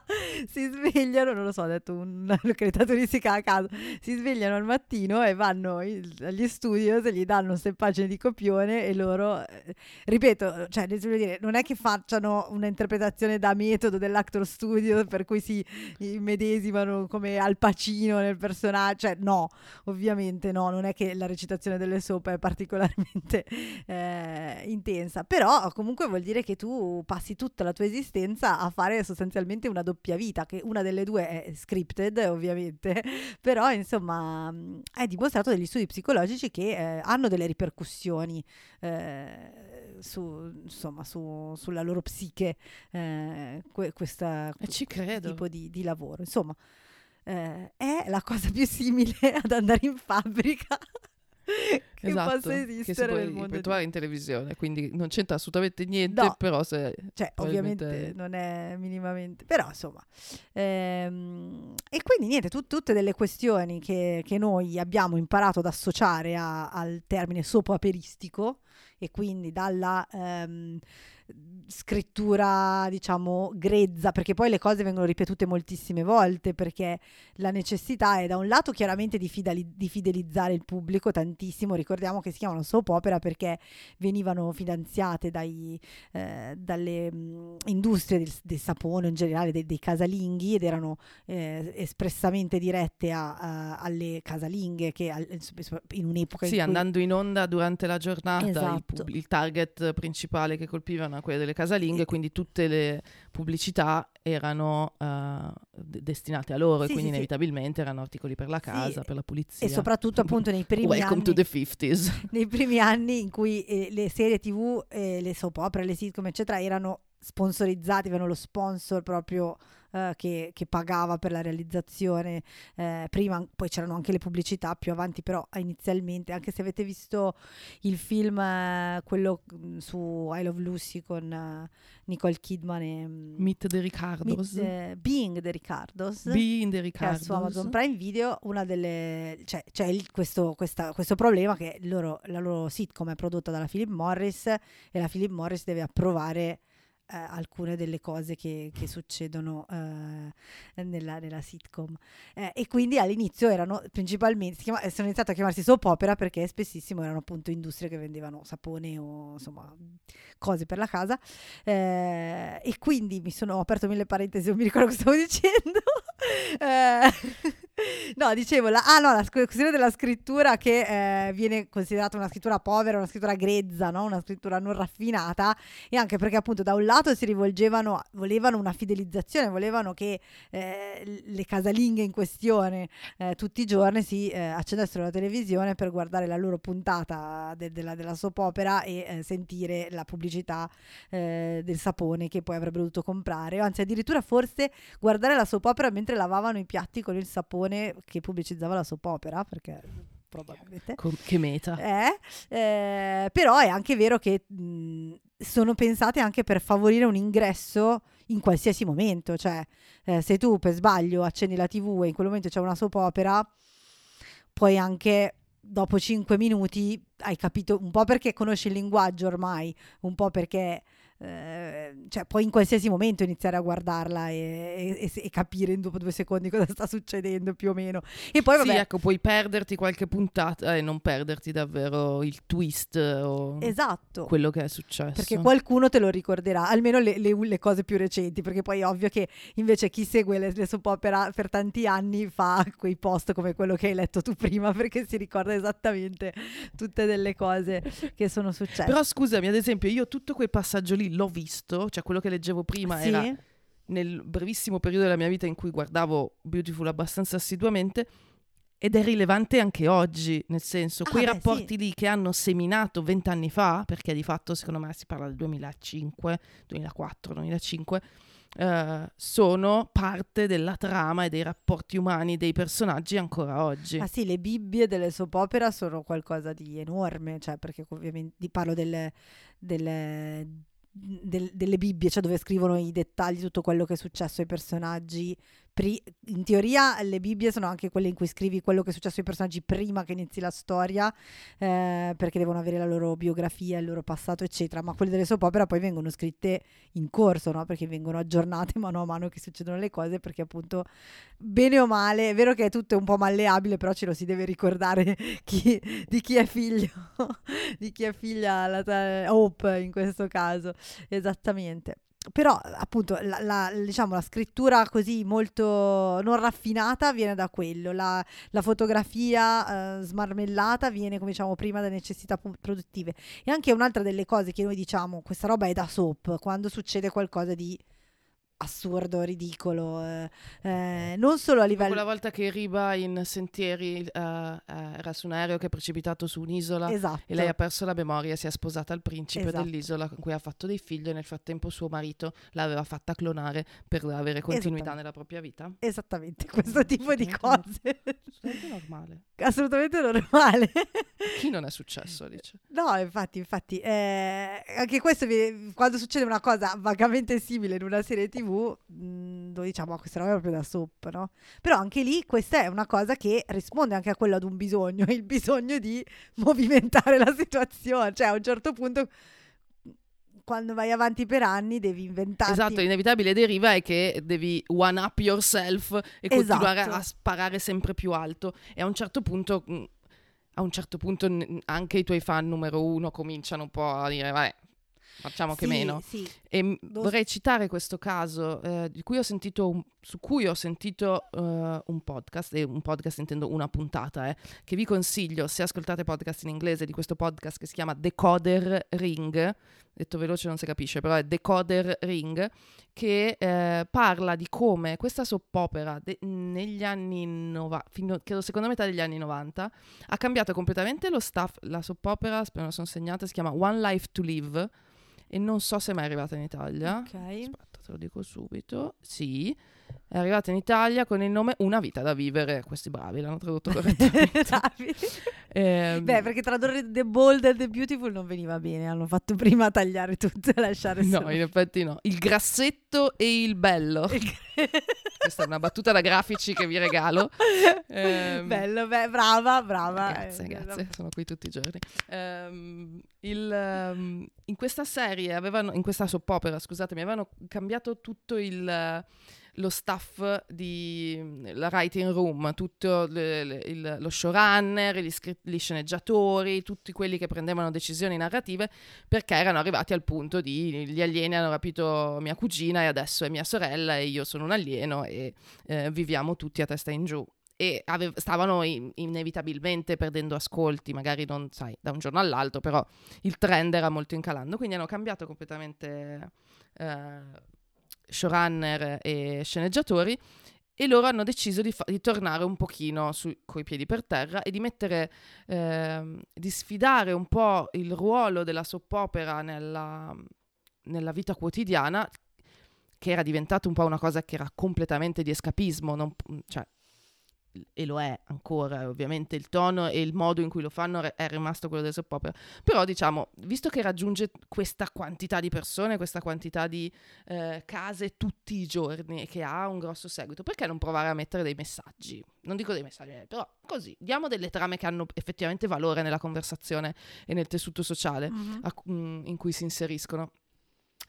si svegliano, non lo so, ho detto una località turistica a caso, si svegliano al mattino e vanno il, agli studios e gli danno sei pagine di copione e loro, eh, ripeto, cioè dire, non è che facciano un'interpretazione da metodo dell'actor studio per cui si immedesimano come Al Pacino nel personaggio, cioè no, ovviamente no, non è che la recitazione delle soap è particolarmente eh, intensa, però comunque vuol dire che tu passi tutta la tua esistenza a fare sostanzialmente una doppia vita, che una delle due è scripted ovviamente, però insomma è dimostrato dagli studi psicologici che eh, hanno delle ripercussioni eh, su, insomma, su, sulla loro psiche eh, que- questa, ci credo. Tipo di, di lavoro, insomma eh, è la cosa più simile ad andare in fabbrica che esatto, possa esistere nel mondo che si può di... in televisione, quindi non c'entra assolutamente niente, no, però se cioè probabilmente... ovviamente non è minimamente, però insomma ehm... e quindi niente, tu, tutte delle questioni che, che noi abbiamo imparato ad associare a, al termine soap operistico, e quindi dalla ehm, scrittura diciamo grezza, perché poi le cose vengono ripetute moltissime volte, perché la necessità è da un lato chiaramente di, fidali- di fidelizzare il pubblico tantissimo, ricordiamo che si chiamano soap opera perché venivano finanziate dai, eh, dalle mh, industrie del, del sapone in generale, dei, dei casalinghi, ed erano eh, espressamente dirette a, a, alle casalinghe che a, in un'epoca sì, in cui... andando in onda durante la giornata, esatto. Il target principale che colpivano era quello delle casalinghe, quindi tutte le pubblicità erano uh, destinate a loro, sì, e quindi sì, inevitabilmente sì. Erano articoli per la casa, sì, per la pulizia. E soprattutto appunto nei primi Welcome anni... Welcome to the fifties. Nei primi anni in cui eh, le serie tv, eh, le soap opera, le sitcom eccetera erano sponsorizzate, avevano lo sponsor proprio... Uh, che, che pagava per la realizzazione eh, prima, poi c'erano anche le pubblicità più avanti, però inizialmente, anche se avete visto il film eh, quello su I Love Lucy con eh, Nicole Kidman e Meet the Ricardos Meet, eh, Being the Ricardos Being the Ricardos, che è su Amazon Prime Video, una delle cioè c'è il, questo, questa, questo problema che loro, la loro sitcom è prodotta dalla Philip Morris e la Philip Morris deve approvare eh, alcune delle cose che, che succedono eh, nella, nella sitcom, eh, e quindi all'inizio erano principalmente, si chiama, sono iniziato a chiamarsi soap opera perché spessissimo erano appunto industrie che vendevano sapone o insomma cose per la casa, eh, e quindi mi sono ho aperto mille parentesi, non mi ricordo cosa stavo dicendo. eh, no dicevo la, ah no la questione della scrittura che eh, viene considerata una scrittura povera, una scrittura grezza, no? Una scrittura non raffinata, e anche perché appunto da un lato si rivolgevano, volevano una fidelizzazione, volevano che eh, le casalinghe in questione eh, tutti i giorni si eh, accendessero alla televisione per guardare la loro puntata de- della, della soap opera e eh, sentire la pubblicità eh, del sapone che poi avrebbero dovuto comprare, o anzi addirittura forse guardare la soap opera mentre lavavano i piatti con il sapone che pubblicizzava la soap opera, perché... probabilmente. Che meta. Eh, eh, però è anche vero che mh, sono pensate anche per favorire un ingresso in qualsiasi momento, cioè eh, se tu per sbaglio accendi la tivù e in quel momento c'è una soap opera, puoi anche dopo cinque minuti hai capito, un po' perché conosci il linguaggio ormai, un po' perché eh, cioè puoi in qualsiasi momento iniziare a guardarla e, e, e capire dopo due secondi cosa sta succedendo più o meno. E poi vabbè, sì, ecco, puoi perderti qualche puntata e non perderti davvero il twist o esatto, quello che è successo, perché qualcuno te lo ricorderà, almeno le, le, le cose più recenti, perché poi è ovvio che invece chi segue le, le soap opera per tanti anni fa quei post come quello che hai letto tu prima, perché si ricorda esattamente tutte delle cose che sono successe. Però scusami, ad esempio io tutto quel passaggio lì l'ho visto, cioè quello che leggevo prima, sì, era nel brevissimo periodo della mia vita in cui guardavo Beautiful abbastanza assiduamente, ed è rilevante anche oggi, nel senso ah, quei beh, rapporti sì. lì che hanno seminato vent'anni fa, perché di fatto secondo me si parla del duemilacinque, duemilaquattro, duemilacinque, eh, sono parte della trama e dei rapporti umani dei personaggi ancora oggi. Ah sì, le bibbie delle soap opera sono qualcosa di enorme, cioè perché ovviamente parlo delle... delle Del, delle Bibbie, cioè dove scrivono i dettagli, tutto quello che è successo ai personaggi. Pri- in teoria le Bibbie sono anche quelle in cui scrivi quello che è successo ai personaggi prima che inizi la storia, eh, perché devono avere la loro biografia, il loro passato eccetera, ma quelle delle soap opera poi vengono scritte in corso, no? Perché vengono aggiornate mano a mano che succedono le cose, perché appunto bene o male è vero che è tutto un po' malleabile, però ce lo si deve ricordare chi, di chi è figlio di chi è figlia la ta- Hope in questo caso, esattamente. Però appunto la, la, diciamo, la scrittura così molto non raffinata viene da quello, la, la fotografia eh, smarmellata viene, come diciamo prima, da necessità produttive. E anche un'altra delle cose che noi diciamo questa roba è da soap, quando succede qualcosa di assurdo, ridicolo, eh, eh, non solo a livello... Quella volta che Riba in Sentieri uh, uh, era su un aereo che è precipitato su un'isola, esatto, e lei ha perso la memoria, si è sposata al principe, esatto, dell'isola con cui ha fatto dei figli, e nel frattempo suo marito l'aveva fatta clonare per avere continuità nella propria vita. Esattamente, questo tipo di cose. Assolutamente normale. Assolutamente normale. Chi non è successo, dice. No, infatti, infatti. Eh, anche questo, quando succede una cosa vagamente simile in una serie tivù, lo diciamo, ah, questa roba è proprio da soap, no? Però anche lì questa è una cosa che risponde anche a quello, ad un bisogno, il bisogno di movimentare la situazione, cioè a un certo punto quando vai avanti per anni devi inventarti. Esatto, l'inevitabile deriva è che devi one up yourself e continuare, esatto, a sparare sempre più alto, e a un certo punto a un certo punto anche i tuoi fan numero uno cominciano un po' a dire vabbè, facciamo sì, che meno, sì. E Do... vorrei citare questo caso eh, di cui ho sentito un, su cui ho sentito uh, un podcast, e un podcast intendo una puntata eh, che vi consiglio se ascoltate podcast in inglese, di questo podcast che si chiama Decoder Ring, detto veloce non si capisce, però è Decoder Ring, che eh, parla di come questa soap opera de- negli anni novanta, fino credo seconda metà degli anni novanta, ha cambiato completamente lo staff. La soap opera, spero non sono segnata, si chiama One Life to Live, e non so se è mai arrivata in Italia. Okay. Aspetta, te lo dico subito. Sì, è arrivata in Italia con il nome Una vita da vivere. Questi bravi l'hanno tradotto correttamente. eh, Beh, perché tradurre The Bold and the Beautiful non veniva bene, hanno fatto prima tagliare tutto e lasciare. No, solo. In effetti no. Il grassetto e il bello. Questa è una battuta da grafici che vi regalo. Eh, Bello, beh, brava, brava. Grazie, eh, grazie. La... Sono qui tutti i giorni. Eh, il, um, in questa serie avevano, in questa soppopera, scusatemi, avevano cambiato tutto il... lo staff di la writing room, tutto le, le, il, lo showrunner, gli, script, gli sceneggiatori, tutti quelli che prendevano decisioni narrative, perché erano arrivati al punto di gli alieni hanno rapito mia cugina e adesso è mia sorella e io sono un alieno e eh, viviamo tutti a testa in giù. E ave- stavano in- inevitabilmente perdendo ascolti, magari non sai da un giorno all'altro, però il trend era molto in calando, quindi hanno cambiato completamente... Eh, showrunner e sceneggiatori, e loro hanno deciso di, fa- di tornare un pochino su- coi piedi per terra e di mettere eh, di sfidare un po' il ruolo della soppopera nella, nella vita quotidiana, che era diventata un po' una cosa che era completamente di escapismo, non, cioè, e lo è ancora, ovviamente il tono e il modo in cui lo fanno è rimasto quello del soap opera, però diciamo, visto che raggiunge questa quantità di persone, questa quantità di eh, case tutti i giorni e che ha un grosso seguito, perché non provare a mettere dei messaggi, non dico dei messaggi, però così, diamo delle trame che hanno effettivamente valore nella conversazione e nel tessuto sociale mm-hmm. a, mh, in cui si inseriscono.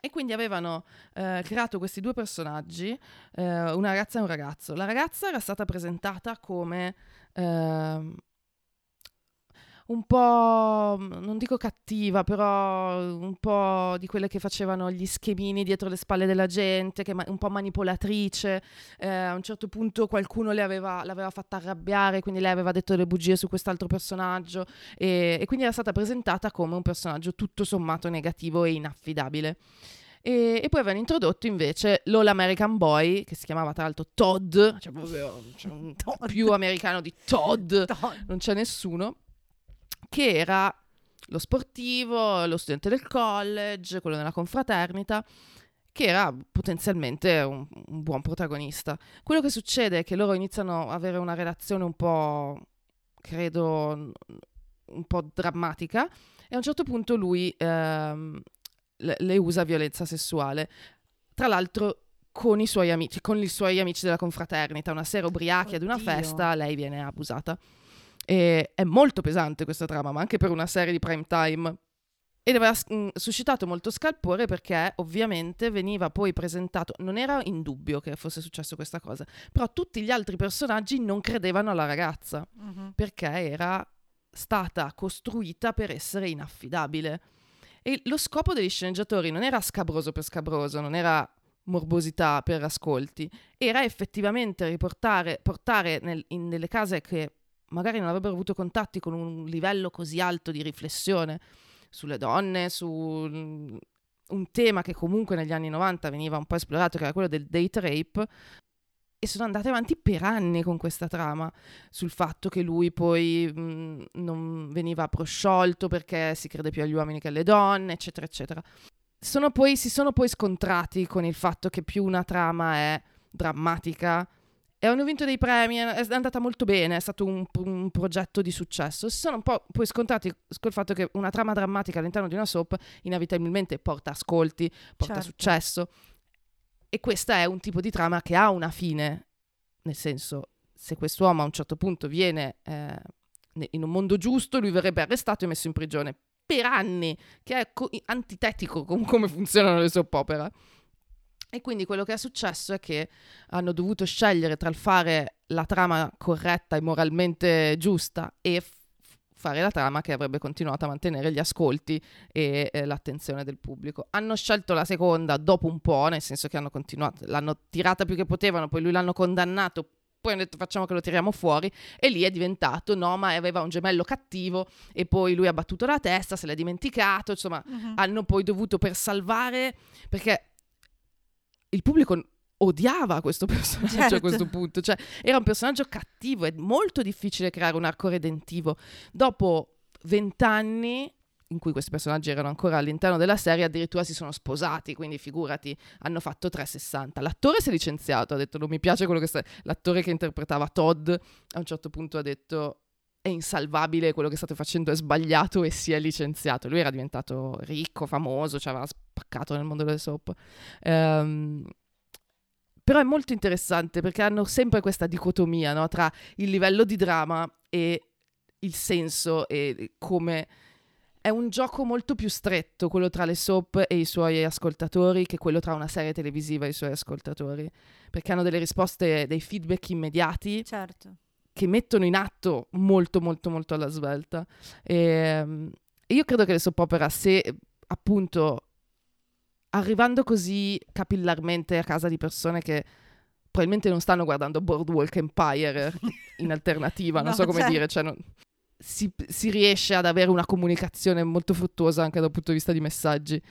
E quindi avevano eh, creato questi due personaggi, eh, una ragazza e un ragazzo. La ragazza era stata presentata come eh, un po', non dico cattiva, però un po' di quelle che facevano gli schemini dietro le spalle della gente, che ma- un po' manipolatrice. Eh, a un certo punto qualcuno le aveva, l'aveva fatta arrabbiare, quindi lei aveva detto delle bugie su quest'altro personaggio e, e quindi era stata presentata come un personaggio tutto sommato negativo e inaffidabile. E, e poi avevano introdotto invece l'All American Boy, che si chiamava tra l'altro Todd, cioè proprio cioè un Todd. Più americano di Todd, Todd, non c'è nessuno, che era lo sportivo, lo studente del college, quello della confraternita, che era potenzialmente un, un buon protagonista. Quello che succede è che loro iniziano a avere una relazione un po', credo, un po' drammatica, e a un certo punto lui ehm, le, le usa violenza sessuale. Tra l'altro con i suoi amici, con i suoi amici della confraternita, una sera ubriachi ad una festa, lei viene abusata. E è molto pesante questa trama, ma anche per una serie di prime time, ed aveva mh, suscitato molto scalpore, perché ovviamente veniva poi presentato, non era in dubbio che fosse successo questa cosa, però tutti gli altri personaggi non credevano alla ragazza mm-hmm. perché era stata costruita per essere inaffidabile, e lo scopo degli sceneggiatori non era scabroso per scabroso, non era morbosità per ascolti, era effettivamente riportare portare nel, in, nelle case che magari non avrebbero avuto contatti con un livello così alto di riflessione sulle donne, su un tema che comunque negli anni novanta veniva un po' esplorato, che era quello del date rape, e sono andate avanti per anni con questa trama sul fatto che lui poi mh, non veniva prosciolto perché si crede più agli uomini che alle donne, eccetera, eccetera. Sono poi, si sono poi scontrati con il fatto che più una trama è drammatica, e hanno vinto dei premi, è andata molto bene, è stato un, un progetto di successo. Si sono un po' poi scontrati col fatto che una trama drammatica all'interno di una soap inevitabilmente porta ascolti, porta certo. successo, e questa è un tipo di trama che ha una fine, nel senso, se quest'uomo a un certo punto viene eh, in un mondo giusto, lui verrebbe arrestato e messo in prigione per anni, che è co- antitetico con come funzionano le soap opera. E quindi quello che è successo è che hanno dovuto scegliere tra il fare la trama corretta e moralmente giusta e f- fare la trama che avrebbe continuato a mantenere gli ascolti e eh, l'attenzione del pubblico. Hanno scelto la seconda dopo un po', nel senso che hanno continuato, l'hanno tirata più che potevano, poi lui l'hanno condannato, poi hanno detto facciamo che lo tiriamo fuori, e lì è diventato no, ma aveva un gemello cattivo e poi lui ha battuto la testa, se l'è dimenticato, insomma uh-huh. hanno poi dovuto, per salvare, perché il pubblico odiava questo personaggio certo. a questo punto, cioè era un personaggio cattivo, è molto difficile creare un arco redentivo. Dopo vent'anni in cui questi personaggi erano ancora all'interno della serie, addirittura si sono sposati, quindi figurati, hanno fatto trecentosessanta. L'attore si è licenziato, ha detto non mi piace quello che sta... L'attore che interpretava Todd a un certo punto ha detto è insalvabile, quello che state facendo è sbagliato, e si è licenziato. Lui era diventato ricco, famoso, ci aveva spaccato nel mondo delle soap. Um, Però è molto interessante perché hanno sempre questa dicotomia, no? Tra il livello di dramma e il senso, e come è un gioco molto più stretto quello tra le soap e i suoi ascoltatori che quello tra una serie televisiva e i suoi ascoltatori, perché hanno delle risposte, dei feedback immediati, certo, che mettono in atto molto molto molto alla svelta. E io credo che le soap opera, se appunto arrivando così capillarmente a casa di persone che probabilmente non stanno guardando Boardwalk Empire in alternativa, non no, so come cioè... dire, cioè non... si, si riesce ad avere una comunicazione molto fruttuosa anche dal punto di vista di messaggi.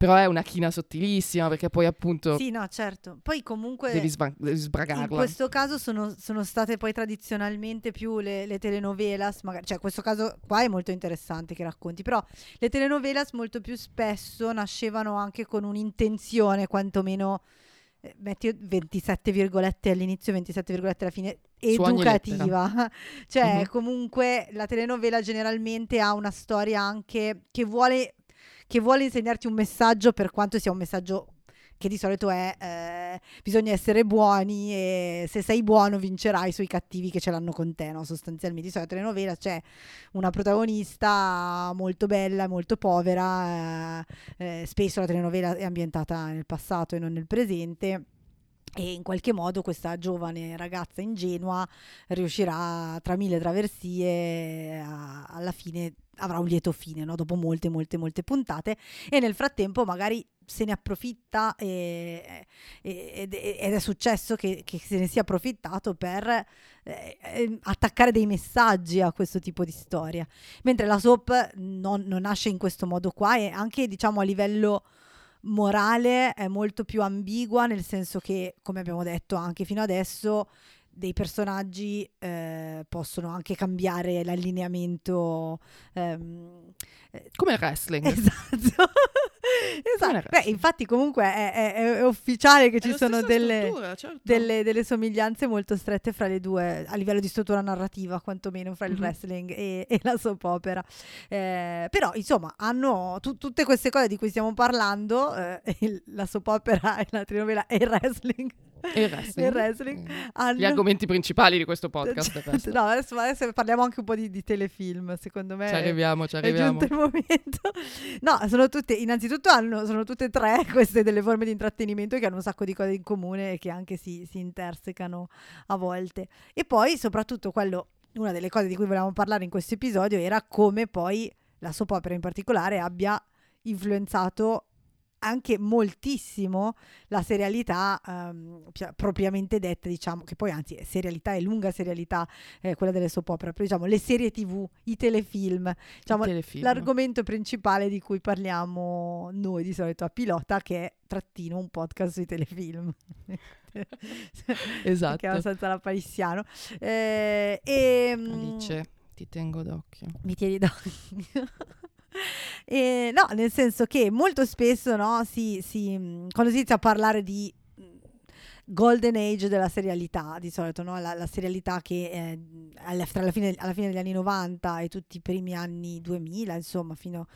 Però è una china sottilissima, perché poi appunto... Sì, no, certo. Poi comunque... Devi, sbra- devi sbragarla. In questo caso sono, sono state poi tradizionalmente più le, le telenovelas, magari, cioè questo caso qua è molto interessante che racconti, però le telenovelas molto più spesso nascevano anche con un'intenzione, quantomeno, eh, metti ventisette virgolette all'inizio, ventisette virgolette alla fine, educativa. Cioè mm-hmm. comunque la telenovela generalmente ha una storia anche che vuole... che vuole insegnarti un messaggio, per quanto sia un messaggio che di solito è eh, bisogna essere buoni e se sei buono vincerai sui cattivi che ce l'hanno con te, no? Sostanzialmente di solito nella telenovela c'è una protagonista molto bella, molto povera, eh, spesso la telenovela è ambientata nel passato e non nel presente, e in qualche modo questa giovane ragazza ingenua riuscirà tra mille traversie a, alla fine avrà un lieto fine, no? Dopo molte molte molte puntate, e nel frattempo magari se ne approfitta e, e, ed è successo che, che se ne sia approfittato per eh, attaccare dei messaggi a questo tipo di storia, mentre la soap non, non nasce in questo modo qua, e anche diciamo a livello morale è molto più ambigua, nel senso che, come abbiamo detto anche fino adesso, dei personaggi eh, possono anche cambiare l'allineamento ehm, come il wrestling, esatto, esatto. Wrestling. Beh, infatti comunque è, è, è ufficiale che è ci sono delle, struttura, certo. delle, delle somiglianze molto strette fra le due a livello di struttura narrativa, quantomeno fra il mm-hmm. wrestling e, e la soap opera, eh, però insomma hanno t- tutte queste cose di cui stiamo parlando, eh, il, la soap opera e la telenovela e il wrestling e il wrestling, il wrestling mm. hanno... gli argomenti principali di questo podcast, certo, questo. No, adesso, adesso parliamo anche un po' di, di telefilm, secondo me ci arriviamo, ci arriviamo. È giunto il momento. No, sono tutte, innanzitutto hanno, sono tutte e tre queste delle forme di intrattenimento che hanno un sacco di cose in comune e che anche si, si intersecano a volte, e poi soprattutto quello, una delle cose di cui volevamo parlare in questo episodio era come poi la soap opera in particolare abbia influenzato anche moltissimo la serialità ehm, propriamente detta, diciamo, che poi anzi serialità è lunga serialità, eh, quella delle soap opera, però diciamo le serie tv, i telefilm, diciamo, telefilm. L'argomento principale di cui parliamo noi di solito a Pilota, che è trattino un podcast sui telefilm. Esatto. Che è abbastanza la palissiano. Eh, e, Alice, ti tengo d'occhio. Mi tieni d'occhio. Eh, no, nel senso che molto spesso, no, si, si, quando si inizia a parlare di golden age della serialità, di solito, no? la, la serialità che eh, alla, tra la fine, alla fine degli anni novanta e tutti i primi anni duemila, insomma fino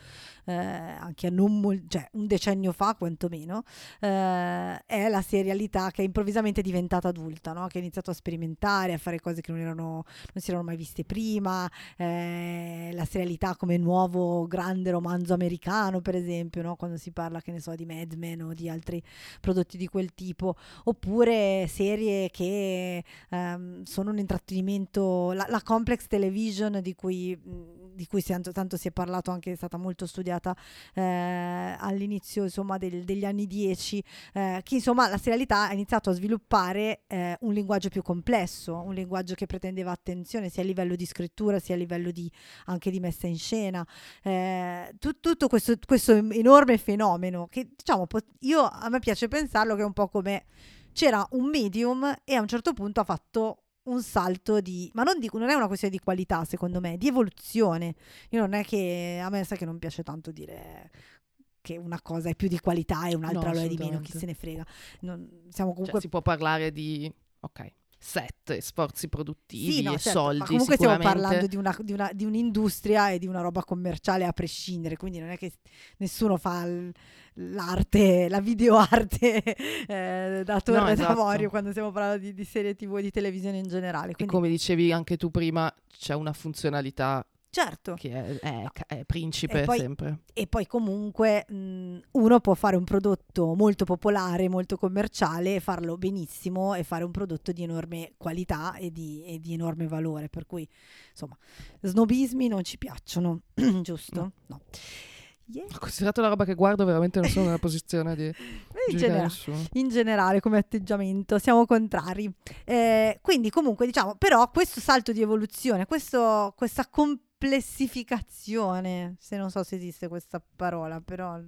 eh, anche a non mol- cioè, un decennio fa quantomeno, eh, è la serialità che è improvvisamente diventata adulta, no? Che ha iniziato a sperimentare, a fare cose che non erano, non si erano mai viste prima, eh, la serialità come nuovo grande romanzo americano, per esempio, no? Quando si parla, che ne so, di Mad Men o di altri prodotti di quel tipo, oppure serie che um, sono un intrattenimento, la, la complex television di cui, di cui tanto, tanto si è parlato, anche è stata molto studiata eh, all'inizio insomma del, degli anni dieci, eh, che insomma la serialità ha iniziato a sviluppare eh, un linguaggio più complesso, un linguaggio che pretendeva attenzione sia a livello di scrittura sia a livello di, anche di messa in scena, eh, tut, tutto questo, questo enorme fenomeno che diciamo io, a me piace pensarlo che è un po' come c'era un medium e a un certo punto ha fatto un salto di... ma non, di, non è una questione di qualità, secondo me, di evoluzione. Io non è che... a me sa che non piace tanto dire che una cosa è più di qualità e un'altra no, lo è di meno, chi se ne frega. Non, siamo comunque... cioè, si può parlare di... ok. set e sforzi produttivi, sì, no, e certo, soldi. Ma comunque stiamo parlando di, una, di, una, di un'industria e di una roba commerciale a prescindere, quindi non è che nessuno fa l'arte, la videoarte eh, da Torre no, esatto. d'Avorio quando stiamo parlando di, di serie tivù e di televisione in generale. Quindi... E come dicevi anche tu prima, c'è una funzionalità. Certo. Che è, è, è principe e poi, sempre. E poi comunque mh, uno può fare un prodotto molto popolare, molto commerciale, e farlo benissimo e fare un prodotto di enorme qualità e di, e di enorme valore. Per cui, insomma, snobismi non ci piacciono, giusto? No. no. Yeah. Ho considerato la roba che guardo, veramente non sono nella posizione di in, genera- in generale come atteggiamento siamo contrari, eh, quindi comunque diciamo, però questo salto di evoluzione, questo, questa complessificazione, se non so se esiste questa parola, però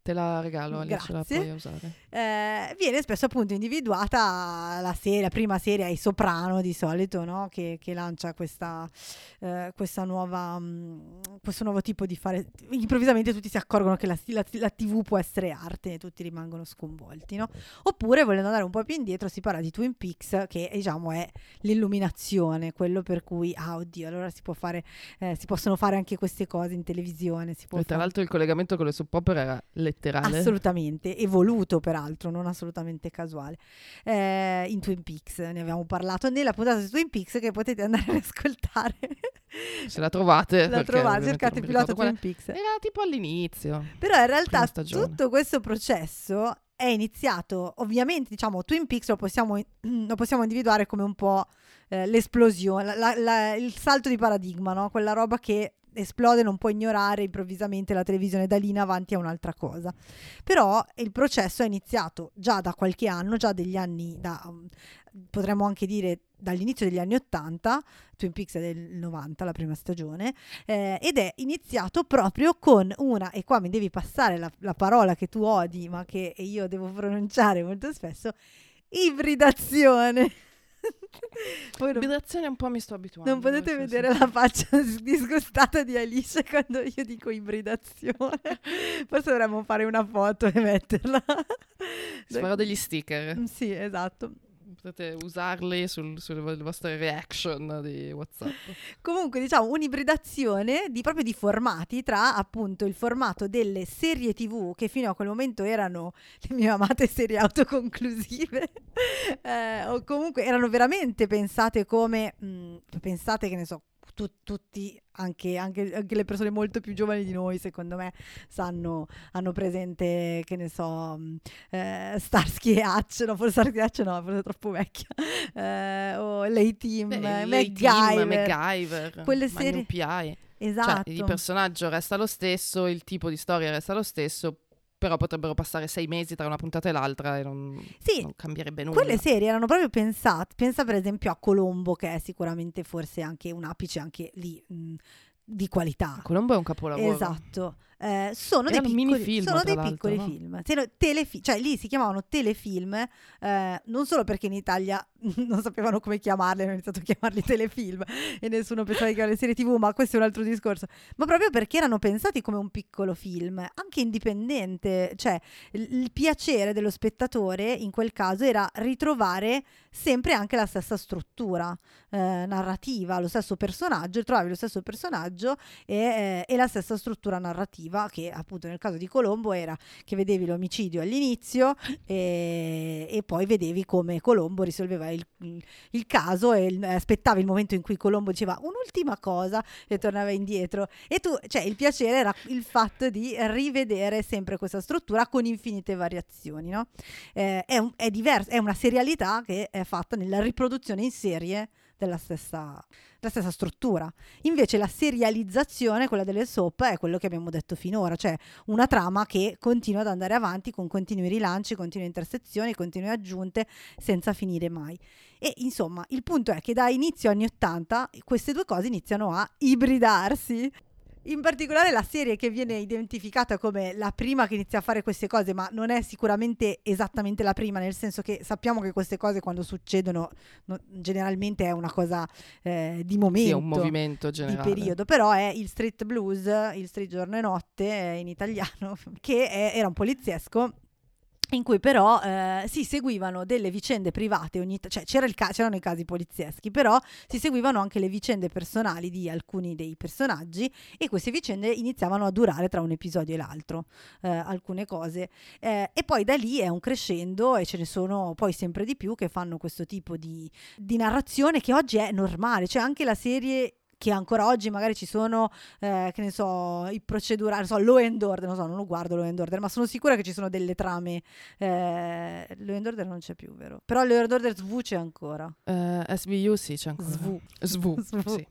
te la regalo Alice, la puoi usare, eh, viene spesso appunto individuata la serie, la prima serie ai Soprano di solito, no? che, che lancia questa, eh, questa nuova mh, questo nuovo tipo di fare. Improvvisamente tutti si accorgono che la, la, la tivù può essere arte e tutti rimangono sconvolti, no? Oppure, volendo andare un po' più indietro, si parla di Twin Peaks, che diciamo è l'illuminazione, quello per cui ah oddio, allora si può fare, eh, si possono fare anche queste cose in televisione, si può e tra fare... l'altro il collegamento con le soap opera era letterale, assolutamente evoluto peraltro, non assolutamente casuale, eh, in Twin Peaks ne abbiamo parlato nella puntata su Twin Peaks che potete andare ad ascoltare se la trovate, la trovate, cercate Pilota Twin Peaks, era tipo all'inizio, però in realtà tutto questo processo è iniziato ovviamente, diciamo Twin Peaks lo possiamo, lo possiamo individuare come un po' eh, l'esplosione, la, la, la, il salto di paradigma, no? Quella roba che esplode, non può ignorare improvvisamente la televisione, da lì in avanti a un'altra cosa. Però il processo è iniziato già da qualche anno, già degli anni, da, potremmo anche dire dall'inizio degli anni ottanta, Twin Peaks è del novanta la prima stagione, eh, ed è iniziato proprio con una, e qua mi devi passare la, la parola che tu odi ma che io devo pronunciare molto spesso, ibridazione. Ibridazione un po' mi sto abituando. Non potete vedere senso. La faccia disgustata di Alice quando io dico ibridazione. Forse dovremmo fare una foto e metterla. Farò degli sticker. Sì, esatto. Potete usarli sul, sulle vostre reaction di WhatsApp. Comunque diciamo un'ibridazione di, proprio di formati, tra appunto il formato delle serie tivù che fino a quel momento erano le mie amate serie autoconclusive eh, o comunque erano veramente pensate come mh, pensate che ne so tu, tutti Anche, anche, anche le persone molto più giovani di noi secondo me sanno, hanno presente che ne so eh, Starsky e Hutch, no forse Starsky e Hutch no forse è troppo vecchia, eh, o Lei Team, Beh, MacGyver, MacGyver quelle serie, esatto, cioè, il personaggio resta lo stesso, il tipo di storia resta lo stesso, però potrebbero passare sei mesi tra una puntata e l'altra e non, sì, non cambierebbe nulla. Quelle serie erano proprio pensate, pensa per esempio a Colombo, che è sicuramente forse anche un apice anche lì mh, di qualità. Colombo è un capolavoro. Esatto. Eh, sono erano dei piccoli film, sono dei piccoli no? film. Telefi- cioè lì si chiamavano telefilm, eh, non solo perché in Italia non sapevano come chiamarli, hanno iniziato a chiamarli telefilm e nessuno pensava di chiamare serie tivù, ma questo è un altro discorso, ma proprio perché erano pensati come un piccolo film anche indipendente, cioè il, il piacere dello spettatore in quel caso era ritrovare sempre anche la stessa struttura eh, narrativa, lo stesso personaggio, trovavi lo stesso personaggio e, eh, e la stessa struttura narrativa, che appunto nel caso di Colombo era che vedevi l'omicidio all'inizio e, e poi vedevi come Colombo risolveva Il, il caso e il, aspettavi il momento in cui Colombo diceva un'ultima cosa e tornava indietro, e tu, cioè il piacere era il fatto di rivedere sempre questa struttura con infinite variazioni, no? Eh, è, un, è diverso, è una serialità che è fatta nella riproduzione in serie della stessa, la stessa struttura. Invece la serializzazione, quella delle soap, è quello che abbiamo detto finora, cioè una trama che continua ad andare avanti con continui rilanci, continue intersezioni, continue aggiunte senza finire mai. E insomma il punto è che da inizio anni ottanta queste due cose iniziano a ibridarsi. In particolare la serie che viene identificata come la prima che inizia a fare queste cose, ma non è sicuramente esattamente la prima, nel senso che sappiamo che queste cose quando succedono no, generalmente è una cosa eh, di momento, sì, è un movimento generale di periodo, però è il street blues, il street giorno e notte eh, in italiano, che è, era un poliziesco in cui però eh, si seguivano delle vicende private, ogni t- cioè c'era il ca- c'erano i casi polizieschi, però si seguivano anche le vicende personali di alcuni dei personaggi e queste vicende iniziavano a durare tra un episodio e l'altro, eh, alcune cose. Eh, e poi da lì è un crescendo e ce ne sono poi sempre di più che fanno questo tipo di, di narrazione che oggi è normale, cioè anche la serie... che ancora oggi magari ci sono, eh, che ne so, i procedurali, non so, Law and Order, non so, non lo guardo Law and Order, ma sono sicura che ci sono delle trame, eh, Law and Order non c'è più, vero? Però Law and Order S V c'è ancora. Uh, S V U sì, c'è ancora. S V. S V, S V. Sì.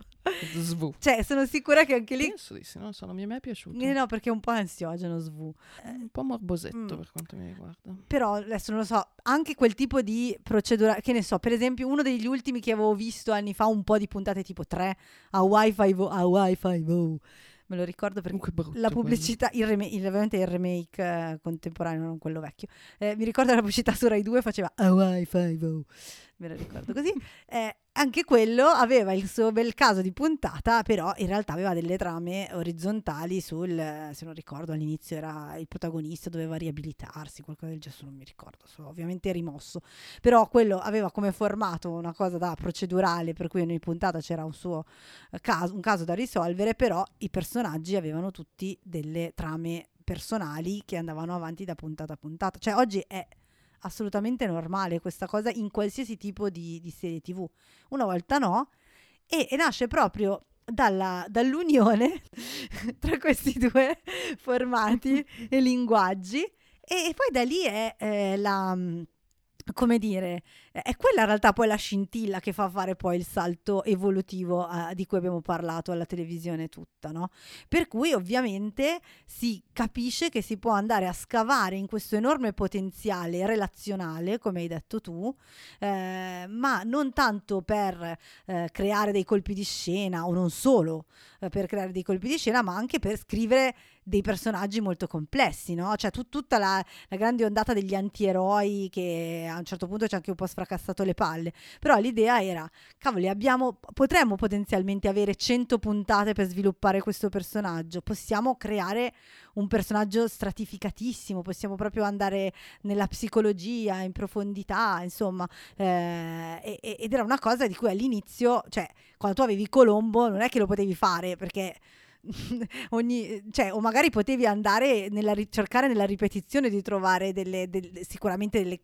S V. Cioè, sono sicura che anche lì... Penso di sì, non so, non mi è mai piaciuto. Eh, no, perché è un po' ansiogeno S V. Eh, un po' morbosetto mm. per quanto mi riguarda. Però, adesso non lo so, anche quel tipo di procedura, che ne so, per esempio uno degli ultimi che avevo visto anni fa, un po' di puntate tipo tre, a Wi-Fi, vo- a Wi-Fi, vo- me lo ricordo perché brutto, la pubblicità, il rem- il, ovviamente il remake eh, contemporaneo, non quello vecchio, eh, mi ricordo la pubblicità su Rai due faceva a Wi-Fi, vo- me lo ricordo così, eh, anche quello aveva il suo bel caso di puntata, però in realtà aveva delle trame orizzontali sul, se non ricordo all'inizio era il protagonista doveva riabilitarsi, qualcosa del genere, non mi ricordo, so, ovviamente rimosso, però quello aveva come formato una cosa da procedurale per cui ogni puntata c'era un suo caso, un caso da risolvere, però i personaggi avevano tutti delle trame personali che andavano avanti da puntata a puntata, cioè oggi è assolutamente normale questa cosa in qualsiasi tipo di, di serie tv, una volta no, e, e nasce proprio dalla, dall'unione tra questi due formati e linguaggi, e, e poi da lì è eh, la, come dire, è quella in realtà poi la scintilla che fa fare poi il salto evolutivo eh, di cui abbiamo parlato alla televisione tutta, no? Per cui ovviamente si capisce che si può andare a scavare in questo enorme potenziale relazionale, come hai detto tu, eh, ma non tanto per eh, creare dei colpi di scena, o non solo eh, per creare dei colpi di scena, ma anche per scrivere dei personaggi molto complessi, no? Cioè tut- tutta la, la grande ondata degli antieroi che a un certo punto c'è anche un po' fracassato le palle, però l'idea era cavoli, abbiamo, potremmo potenzialmente avere cento puntate per sviluppare questo personaggio, possiamo creare un personaggio stratificatissimo, possiamo proprio andare nella psicologia in profondità, insomma, eh, ed era una cosa di cui all'inizio, cioè quando tu avevi Colombo non è che lo potevi fare perché ogni, cioè, o magari potevi andare nella ricercare nella ripetizione di trovare delle, delle sicuramente delle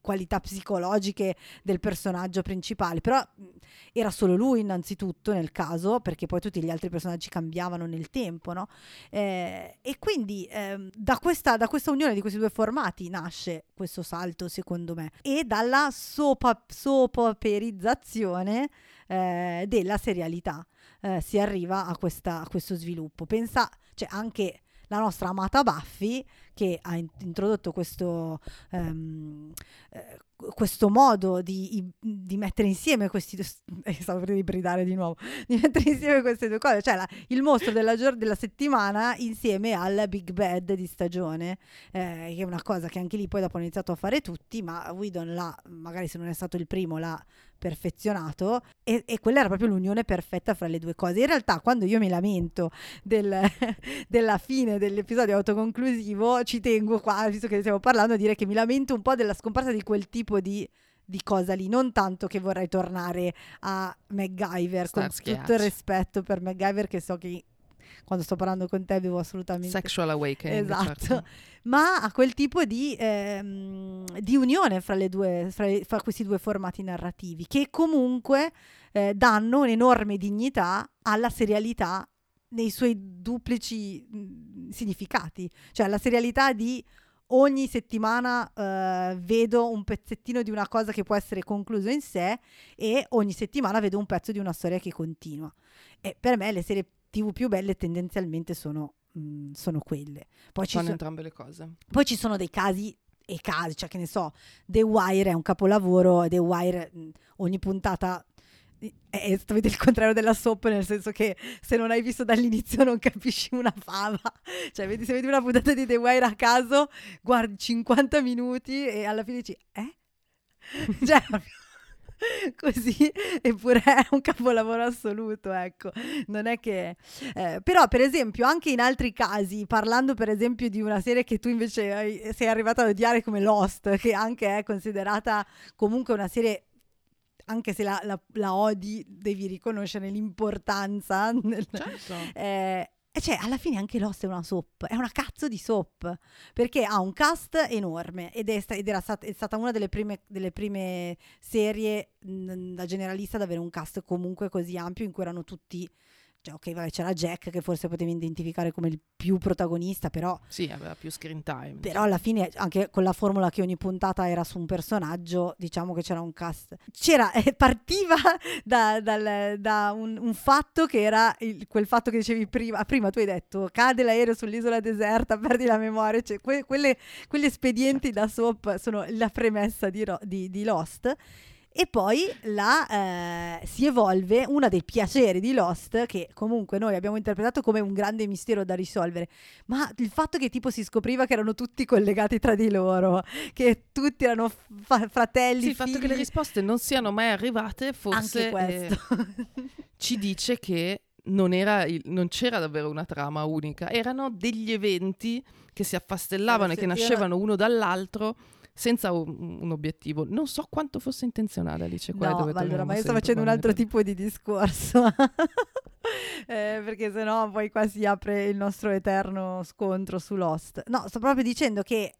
qualità psicologiche del personaggio principale, però era solo lui innanzitutto nel caso, perché poi tutti gli altri personaggi cambiavano nel tempo, no? Eh, e quindi eh, da, questa, da questa unione di questi due formati nasce questo salto, secondo me, e dalla sopa, sopaperizzazione eh, della serialità eh, si arriva a, questa, a questo sviluppo. Pensa, cioè anche la nostra amata Buffy, che ha introdotto questo, um, eh, questo modo di, di mettere insieme questi due, eh, stavo per bridare di nuovo, di mettere insieme queste due cose, cioè la, il mostro della, gior- della settimana insieme al Big Bad di stagione, eh, che è una cosa che anche lì poi dopo hanno iniziato a fare tutti, ma Whedon l'ha, magari se non è stato il primo, l'ha perfezionato, e, e quella era proprio l'unione perfetta fra le due cose. In realtà quando io mi lamento del, della fine dell'episodio autoconclusivo, ci tengo qua, visto che stiamo parlando, a dire che mi lamento un po' della scomparsa di quel tipo di, di cosa lì, non tanto che vorrei tornare a MacGyver, Starsky con tutto il rispetto per MacGyver, che so che quando sto parlando con te devo assolutamente sexual awakening, esatto, certo. Ma a quel tipo di, ehm, di unione fra le due, fra, le, fra questi due formati narrativi che comunque eh, danno un'enorme dignità alla serialità nei suoi duplici mh, significati, cioè la serialità di ogni settimana eh, vedo un pezzettino di una cosa che può essere concluso in sé, e ogni settimana vedo un pezzo di una storia che continua, e per me le serie tv più belle tendenzialmente sono, mh, sono quelle. Poi ci sono entrambe le cose. Poi ci sono dei casi e casi, cioè che ne so, The Wire è un capolavoro, The Wire mh, ogni puntata è esattamente il contrario della soap, nel senso che se non hai visto dall'inizio non capisci una fava, cioè vedi, se vedi una puntata di The Wire a caso guardi cinquanta minuti e alla fine dici eh? Cioè così, eppure è un capolavoro assoluto, ecco, non è che eh, però per esempio anche in altri casi, parlando per esempio di una serie che tu invece hai, sei arrivata ad odiare come Lost, che anche è considerata comunque una serie, anche se la, la, la odi devi riconoscere l'importanza nel, certo. eh, cioè alla fine anche Lost è una soap, è una cazzo di soap, perché ha un cast enorme ed è, sta- ed era stat- è stata una delle prime, delle prime serie mh, da generalista ad avere un cast comunque così ampio, in cui erano tutti, cioè ok vabbè, c'era Jack che forse potevi identificare come il più protagonista, però sì, aveva più screen time, però alla fine anche con la formula che ogni puntata era su un personaggio, diciamo che c'era un cast, c'era eh, partiva da, dal, da un, un fatto che era il, quel fatto che dicevi prima, prima tu hai detto cade l'aereo sull'isola deserta, perdi la memoria, cioè, que, quelle, quegli espedienti da soap sono la premessa di, di, di Lost. E poi la, eh, si evolve uno dei piaceri di Lost, che comunque noi abbiamo interpretato come un grande mistero da risolvere, ma il fatto che tipo si scopriva che erano tutti collegati tra di loro, che tutti erano fa- fratelli, sì, figli. Il fatto che le risposte non siano mai arrivate forse eh, ci dice che non, era il, non c'era davvero una trama unica, erano degli eventi che si affastellavano, sì, e che nascevano uno dall'altro senza un, un obiettivo. Non so quanto fosse intenzionale, Alice. No, dove ma allora, ma io sto facendo un altro tipo di discorso, eh, perché sennò poi qua si apre il nostro eterno scontro su Lost. No, sto proprio dicendo che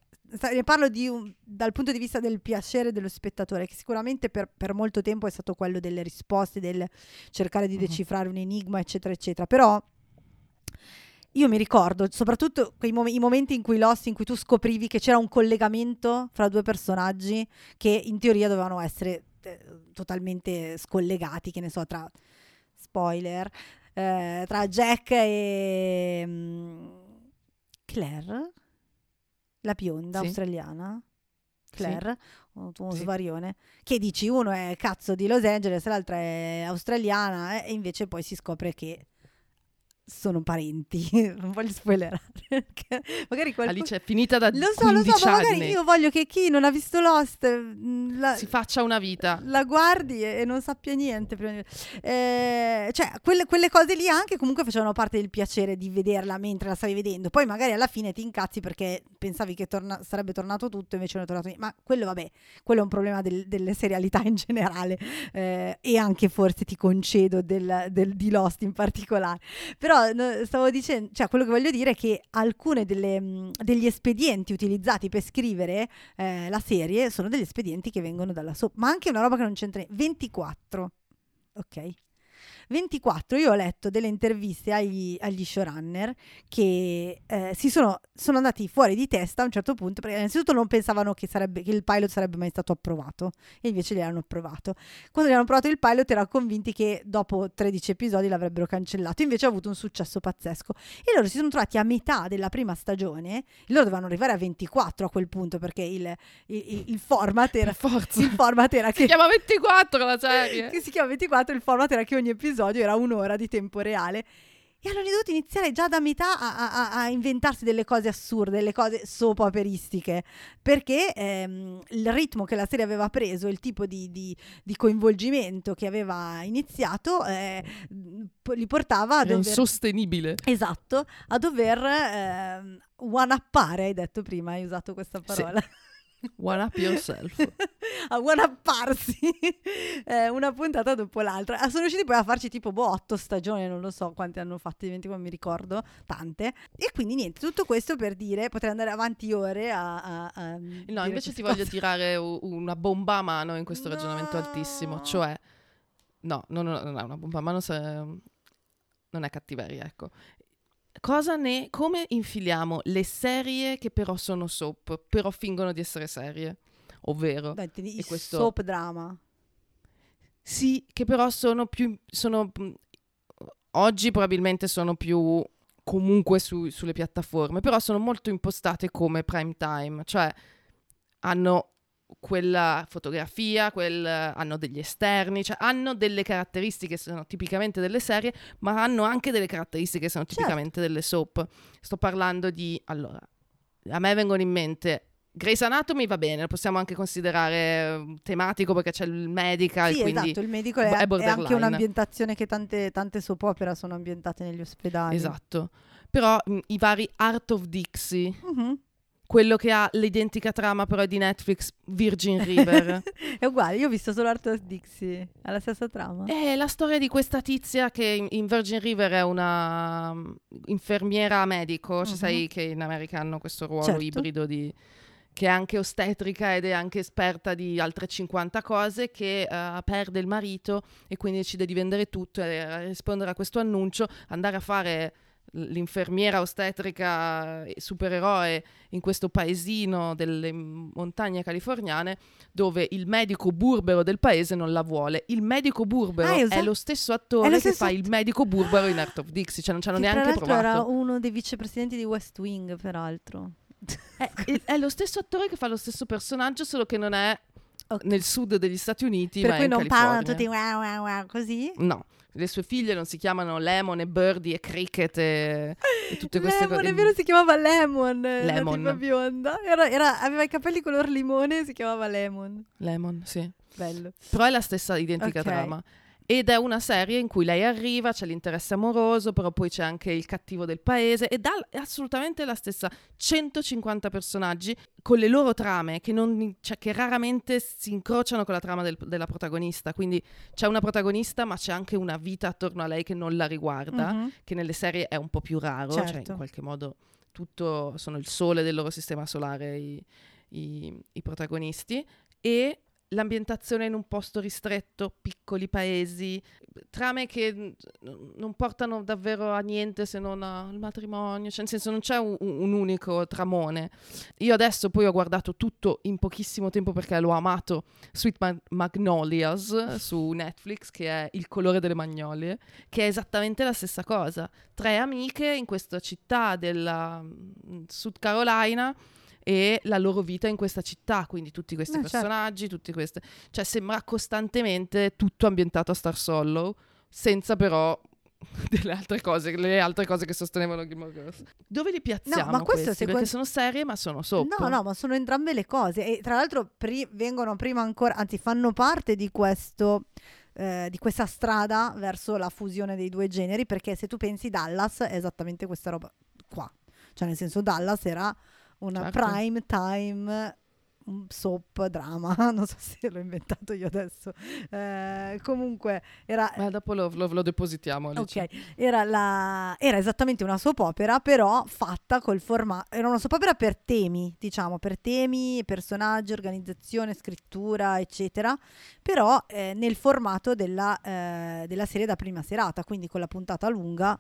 ne parlo di un, dal punto di vista del piacere dello spettatore, che sicuramente per, per molto tempo è stato quello delle risposte, del cercare di decifrare un enigma, eccetera, eccetera. Però io mi ricordo soprattutto quei mom- i momenti in cui Lost, in cui tu scoprivi che c'era un collegamento fra due personaggi che in teoria dovevano essere eh, totalmente scollegati, che ne so, tra, spoiler, eh, tra Jack e um, Claire, la bionda, sì, australiana, Claire, sì, uno, uno sì, svarione, che dici uno è cazzo di Los Angeles, l'altra è australiana, eh, e invece poi si scopre che sono parenti. Non voglio spoilerare. Magari qualcuno... Alice è finita da lo so, quindici lo so, ma magari anni. Io voglio che chi non ha visto Lost la... si faccia una vita, la guardi e non sappia niente prima di... eh, cioè quelle, quelle cose lì anche comunque facevano parte del piacere di vederla mentre la stavi vedendo. Poi magari alla fine ti incazzi perché pensavi che torna... sarebbe tornato tutto, invece non è tornato niente. Ma quello vabbè, quello è un problema del, delle serialità in generale, eh, e anche forse ti concedo del, del, di Lost in particolare. Però stavo dicendo, cioè quello che voglio dire è che alcune delle, degli espedienti utilizzati per scrivere eh, la serie sono degli espedienti che vengono dalla soap, ma anche una roba che non c'entra. Ventiquattro, ok, ventiquattro, io ho letto delle interviste agli, agli showrunner che eh, si sono, sono andati fuori di testa a un certo punto, perché innanzitutto non pensavano che, sarebbe, che il pilot sarebbe mai stato approvato, e invece li hanno approvato. Quando gli hanno approvato il pilot erano convinti che dopo tredici episodi l'avrebbero cancellato, invece ha avuto un successo pazzesco, e loro si sono trovati a metà della prima stagione, loro dovevano arrivare a ventiquattro a quel punto, perché il, il, il format era, forza. Il format era che si chiama ventiquattro la serie, che si chiama ventiquattro, il format era che ogni episodio era un'ora di tempo reale, e hanno dovuto iniziare già da metà a, a, a inventarsi delle cose assurde, delle cose soap operistiche, perché ehm, il ritmo che la serie aveva preso, il tipo di, di, di coinvolgimento che aveva iniziato eh, li portava a dover... È insostenibile. Esatto, a dover ehm, one-uppare, hai detto prima, hai usato questa parola. Sì. One up yourself. A one upparsi eh, una puntata dopo l'altra. Sono riusciti poi a farci tipo boh, otto stagioni, non lo so quante hanno fatto, ventiquattro, non mi ricordo, tante. E quindi niente, tutto questo per dire, potrei andare avanti ore a, a, a no, invece ti cosa. Voglio tirare una bomba a mano in questo no. ragionamento altissimo, cioè no, non no, no, no, una bomba a mano se... non è cattiveria, ecco. Cosa ne, come infiliamo le serie che però sono soap, però fingono di essere serie, ovvero Dai, te, e questo, soap drama. Sì, che però sono più sono oggi probabilmente sono più comunque su, sulle piattaforme, però sono molto impostate come prime time, cioè hanno quella fotografia, quel, hanno degli esterni, cioè hanno delle caratteristiche che sono tipicamente delle serie, ma hanno anche delle caratteristiche che sono tipicamente certo. delle soap. Sto parlando di, allora, a me vengono in mente Grey's Anatomy va bene, lo possiamo anche considerare tematico perché c'è il medical. Sì, quindi esatto, il medical è, è anche un'ambientazione che tante, tante soap opera sono ambientate negli ospedali. Esatto, però mh, i vari Art of Dixie, mm-hmm. quello che ha l'identica trama però è di Netflix, Virgin River. È uguale, io ho visto solo Art of Dixie, ha la stessa trama. È la storia di questa tizia che in, in Virgin River è una um, infermiera medico, cioè mm-hmm. sai che in America hanno questo ruolo certo. ibrido di... che è anche ostetrica ed è anche esperta di altre cinquanta cose, che uh, perde il marito e quindi decide di vendere tutto e rispondere a questo annuncio, andare a fare l'infermiera ostetrica supereroe in questo paesino delle montagne californiane dove il medico burbero del paese non la vuole. Il medico burbero ah, è lo stesso attore lo stesso che fa att- il medico burbero in Art of Dixie, cioè non ci hanno neanche provato. Era uno dei vicepresidenti di West Wing, peraltro. È, è lo stesso attore che fa lo stesso personaggio, solo che non è okay. nel sud degli Stati Uniti, per ma cui è in non California. Parlano tutti wow, wow, wow, così? No, le sue figlie non si chiamano Lemon e Birdie e Cricket e, e tutte queste Lemon, cose. Lemon, è vero, si chiamava Lemon, Lemon. Era tipo bionda, era, era, aveva i capelli color limone e si chiamava Lemon. Lemon, sì. Bello. Però è la stessa identica okay. trama. Ed è una serie in cui lei arriva, c'è l'interesse amoroso, però poi c'è anche il cattivo del paese, ed ha assolutamente la stessa centocinquanta personaggi con le loro trame che, non, cioè, che raramente si incrociano con la trama del, della protagonista. Quindi c'è una protagonista ma c'è anche una vita attorno a lei che non la riguarda, mm-hmm. che nelle serie è un po' più raro, certo. cioè in qualche modo tutto sono il sole del loro sistema solare i, i, i protagonisti. E l'ambientazione in un posto ristretto, piccoli paesi, trame che n- non portano davvero a niente se non al matrimonio, cioè nel senso non c'è un, un unico tramone. Io adesso poi ho guardato tutto in pochissimo tempo perché l'ho amato, Sweet Mag- Magnolias su Netflix, che è Il colore delle magnolie, che è esattamente la stessa cosa. Tre amiche in questa città della South Carolina e la loro vita in questa città, quindi tutti questi no, personaggi, certo. tutti queste, cioè sembra costantemente tutto ambientato a Star Solo, senza però delle altre cose, le altre cose che sostenevano Game of Thrones. Dove li piazziamo? No, ma questo questi? Perché que... sono serie ma sono soap. No, no, ma sono entrambe le cose e tra l'altro pri- vengono prima ancora, anzi fanno parte di questo eh, di questa strada verso la fusione dei due generi, perché se tu pensi Dallas è esattamente questa roba qua. Cioè nel senso Dallas era una certo. prime time soap drama, non so se l'ho inventato io adesso, eh, comunque era, ma dopo lo, lo, lo depositiamo Alice. Ok, era, la, era esattamente una soap opera però fatta col formato, era una soap opera per temi, diciamo, per temi, personaggi, organizzazione, scrittura eccetera, però eh, nel formato della, eh, della serie da prima serata, quindi con la puntata lunga.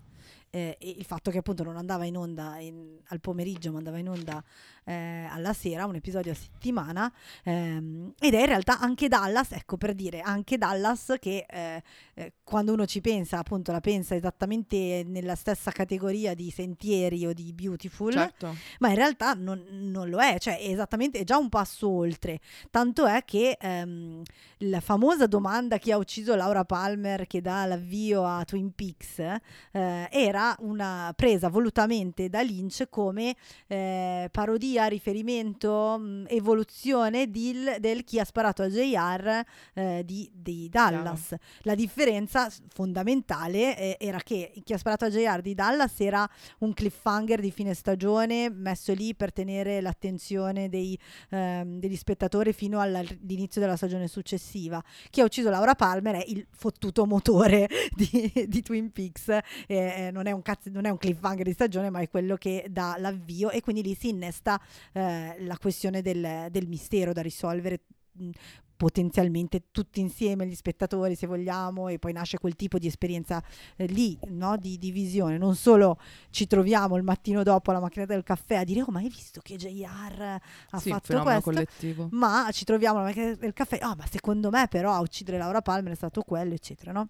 Eh, e il fatto che appunto non andava in onda in, al pomeriggio, ma andava in onda eh, alla sera, un episodio a settimana, ehm, ed è in realtà anche Dallas, ecco per dire, anche Dallas che eh, eh, quando uno ci pensa appunto la pensa esattamente nella stessa categoria di Sentieri o di Beautiful, certo. ma in realtà non, non lo è, cioè è esattamente, è già un passo oltre, tanto è che ehm, la famosa domanda "chi ha ucciso Laura Palmer" che dà l'avvio a Twin Peaks eh, era una presa volutamente da Lynch come eh, parodia, riferimento, mh, evoluzione di, del "chi ha sparato a J R eh, di, di Dallas. No. La differenza fondamentale eh, era che "chi ha sparato a J R di Dallas era un cliffhanger di fine stagione messo lì per tenere l'attenzione dei, ehm, degli spettatori fino all'inizio della stagione successiva. "Chi ha ucciso Laura Palmer" è il fottuto motore di, di Twin Peaks. Eh, non è un cazzo, non è un cliffhanger di stagione, ma è quello che dà l'avvio, e quindi lì si innesta eh, la questione del, del mistero da risolvere mh, potenzialmente tutti insieme, gli spettatori se vogliamo, e poi nasce quel tipo di esperienza eh, lì, no? Di divisione. Non solo ci troviamo il mattino dopo alla macchinetta del caffè a dire "oh, ma hai visto che J R ha sì, fatto questo", collettivo. Ma ci troviamo alla macchinetta del caffè "oh, ma secondo me però a uccidere Laura Palmer è stato quello", eccetera, no?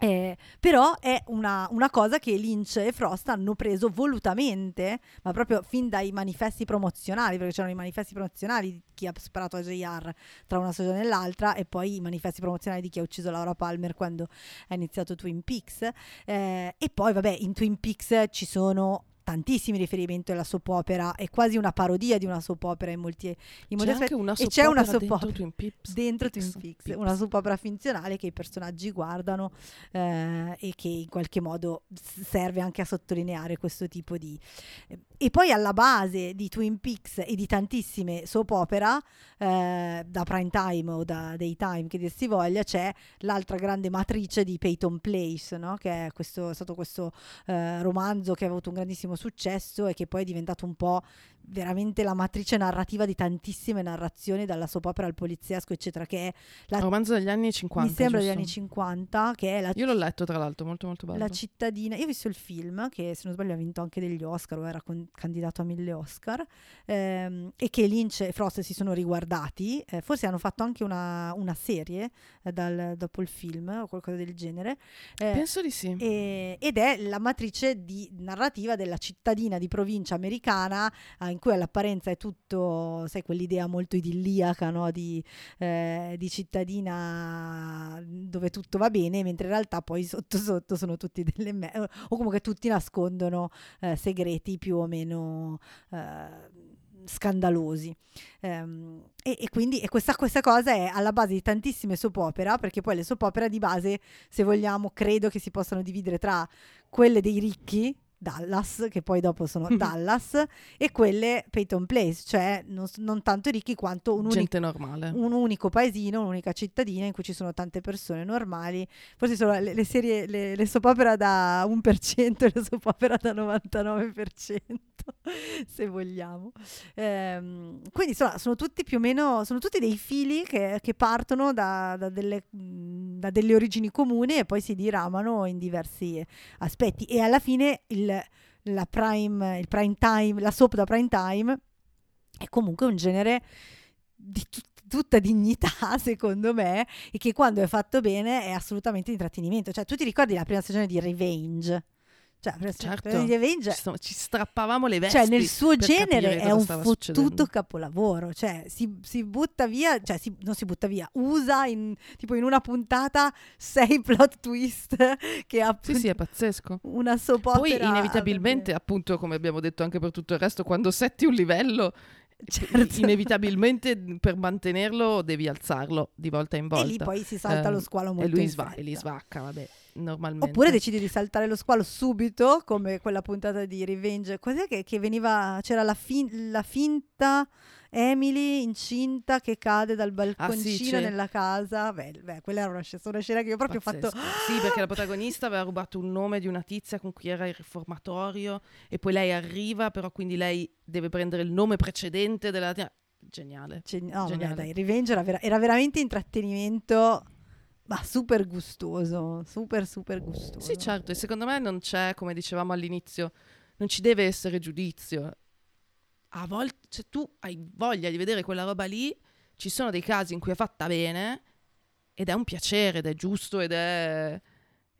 Eh, però è una, una cosa che Lynch e Frost hanno preso volutamente, ma proprio fin dai manifesti promozionali, perché c'erano i manifesti promozionali di "chi ha sparato a J R" tra una stagione e l'altra, e poi i manifesti promozionali di "chi ha ucciso Laura Palmer" quando è iniziato Twin Peaks, eh, e poi vabbè in Twin Peaks ci sono tantissimi riferimenti alla soap opera, è quasi una parodia di una soap opera in molti, in molti aspetti, e c'è una soap dentro opera Twin Peaks, dentro Twin Peaks, Peaks, una soap opera finzionale che i personaggi guardano eh, e che in qualche modo serve anche a sottolineare questo tipo di... E poi alla base di Twin Peaks e di tantissime soap opera eh, da prime time o da daytime che dir si voglia, c'è l'altra grande matrice di Peyton Place, no? Che è, questo, è stato questo eh, romanzo che ha avuto un grandissimo successo e che poi è diventato un po' veramente la matrice narrativa di tantissime narrazioni, dalla soap opera al poliziesco eccetera, che è la... romanzo degli anni cinquanta, mi sembra, giusto? Degli anni cinquanta, che è la... io l'ho letto tra l'altro, molto molto bello. La cittadina, io ho visto il film che se non sbaglio ha vinto anche degli Oscar o era con... candidato a mille Oscar ehm, e che Lynch e Frost si sono riguardati, eh, forse hanno fatto anche una, una serie eh, dal, dopo il film o qualcosa del genere, eh, penso di sì, e, ed è la matrice di narrativa della cittadina di provincia americana eh, in cui all'apparenza è tutto, sai, quell'idea molto idilliaca, no? Di, eh, di cittadina dove tutto va bene, mentre in realtà poi sotto sotto sono tutti delle me- o comunque tutti nascondono eh, segreti più o meno eh, scandalosi. Um, e, e quindi e questa, questa cosa è alla base di tantissime soap opera, perché poi le soap opera di base, se vogliamo, credo che si possano dividere tra quelle dei ricchi, Dallas, che poi dopo sono Dallas, e quelle Peyton Place, cioè non, non tanto ricchi quanto un, gente unico, normale. Un unico paesino, un'unica cittadina in cui ci sono tante persone normali. Forse sono le, le serie, le, le soap opera da uno per cento e le soap opera da novantanove per cento se vogliamo, ehm, quindi sono, sono tutti più o meno, sono tutti dei fili che, che partono da, da, delle, da delle origini comuni e poi si diramano in diversi aspetti, e alla fine il La prime, il prime time, la soap da prime time è comunque un genere di tut- tutta dignità, secondo me, e che quando è fatto bene è assolutamente intrattenimento. Cioè, tu ti ricordi la prima stagione di Revenge? Cioè, per certo, per Revenge, ci, ci strappavamo le vesti. Cioè, nel suo genere è un fottuto succedendo. Capolavoro. Cioè, si, si butta via, cioè si, non si butta via, usa in, tipo in una puntata sei plot twist che ha sì, sì, è pazzesco. Una soap opera. Poi inevitabilmente, appunto, come abbiamo detto anche per tutto il resto, quando setti un livello, certo, inevitabilmente per mantenerlo devi alzarlo di volta in volta. E lì poi si salta um, lo squalo molto e lui sva- e li svacca, vabbè, normalmente. Oppure decidi di saltare lo squalo subito, come quella puntata di Revenge. Cos'è che, che veniva? C'era la, fin- la finta Emily incinta che cade dal balconcino ah, sì, nella casa. Beh, beh, quella era una scena, una scena che io proprio ho fatto. Sì, perché la protagonista aveva rubato un nome di una tizia con cui era il riformatorio e poi lei arriva, però quindi lei deve prendere il nome precedente della geniale. Gen- oh, geniale. Dai, Revenge era, vera- era veramente intrattenimento. Ma super gustoso, super super gustoso. Sì, certo, e secondo me non c'è, come dicevamo all'inizio, non ci deve essere giudizio. A volte, se tu hai voglia di vedere quella roba lì, ci sono dei casi in cui è fatta bene ed è un piacere, ed è giusto, ed è...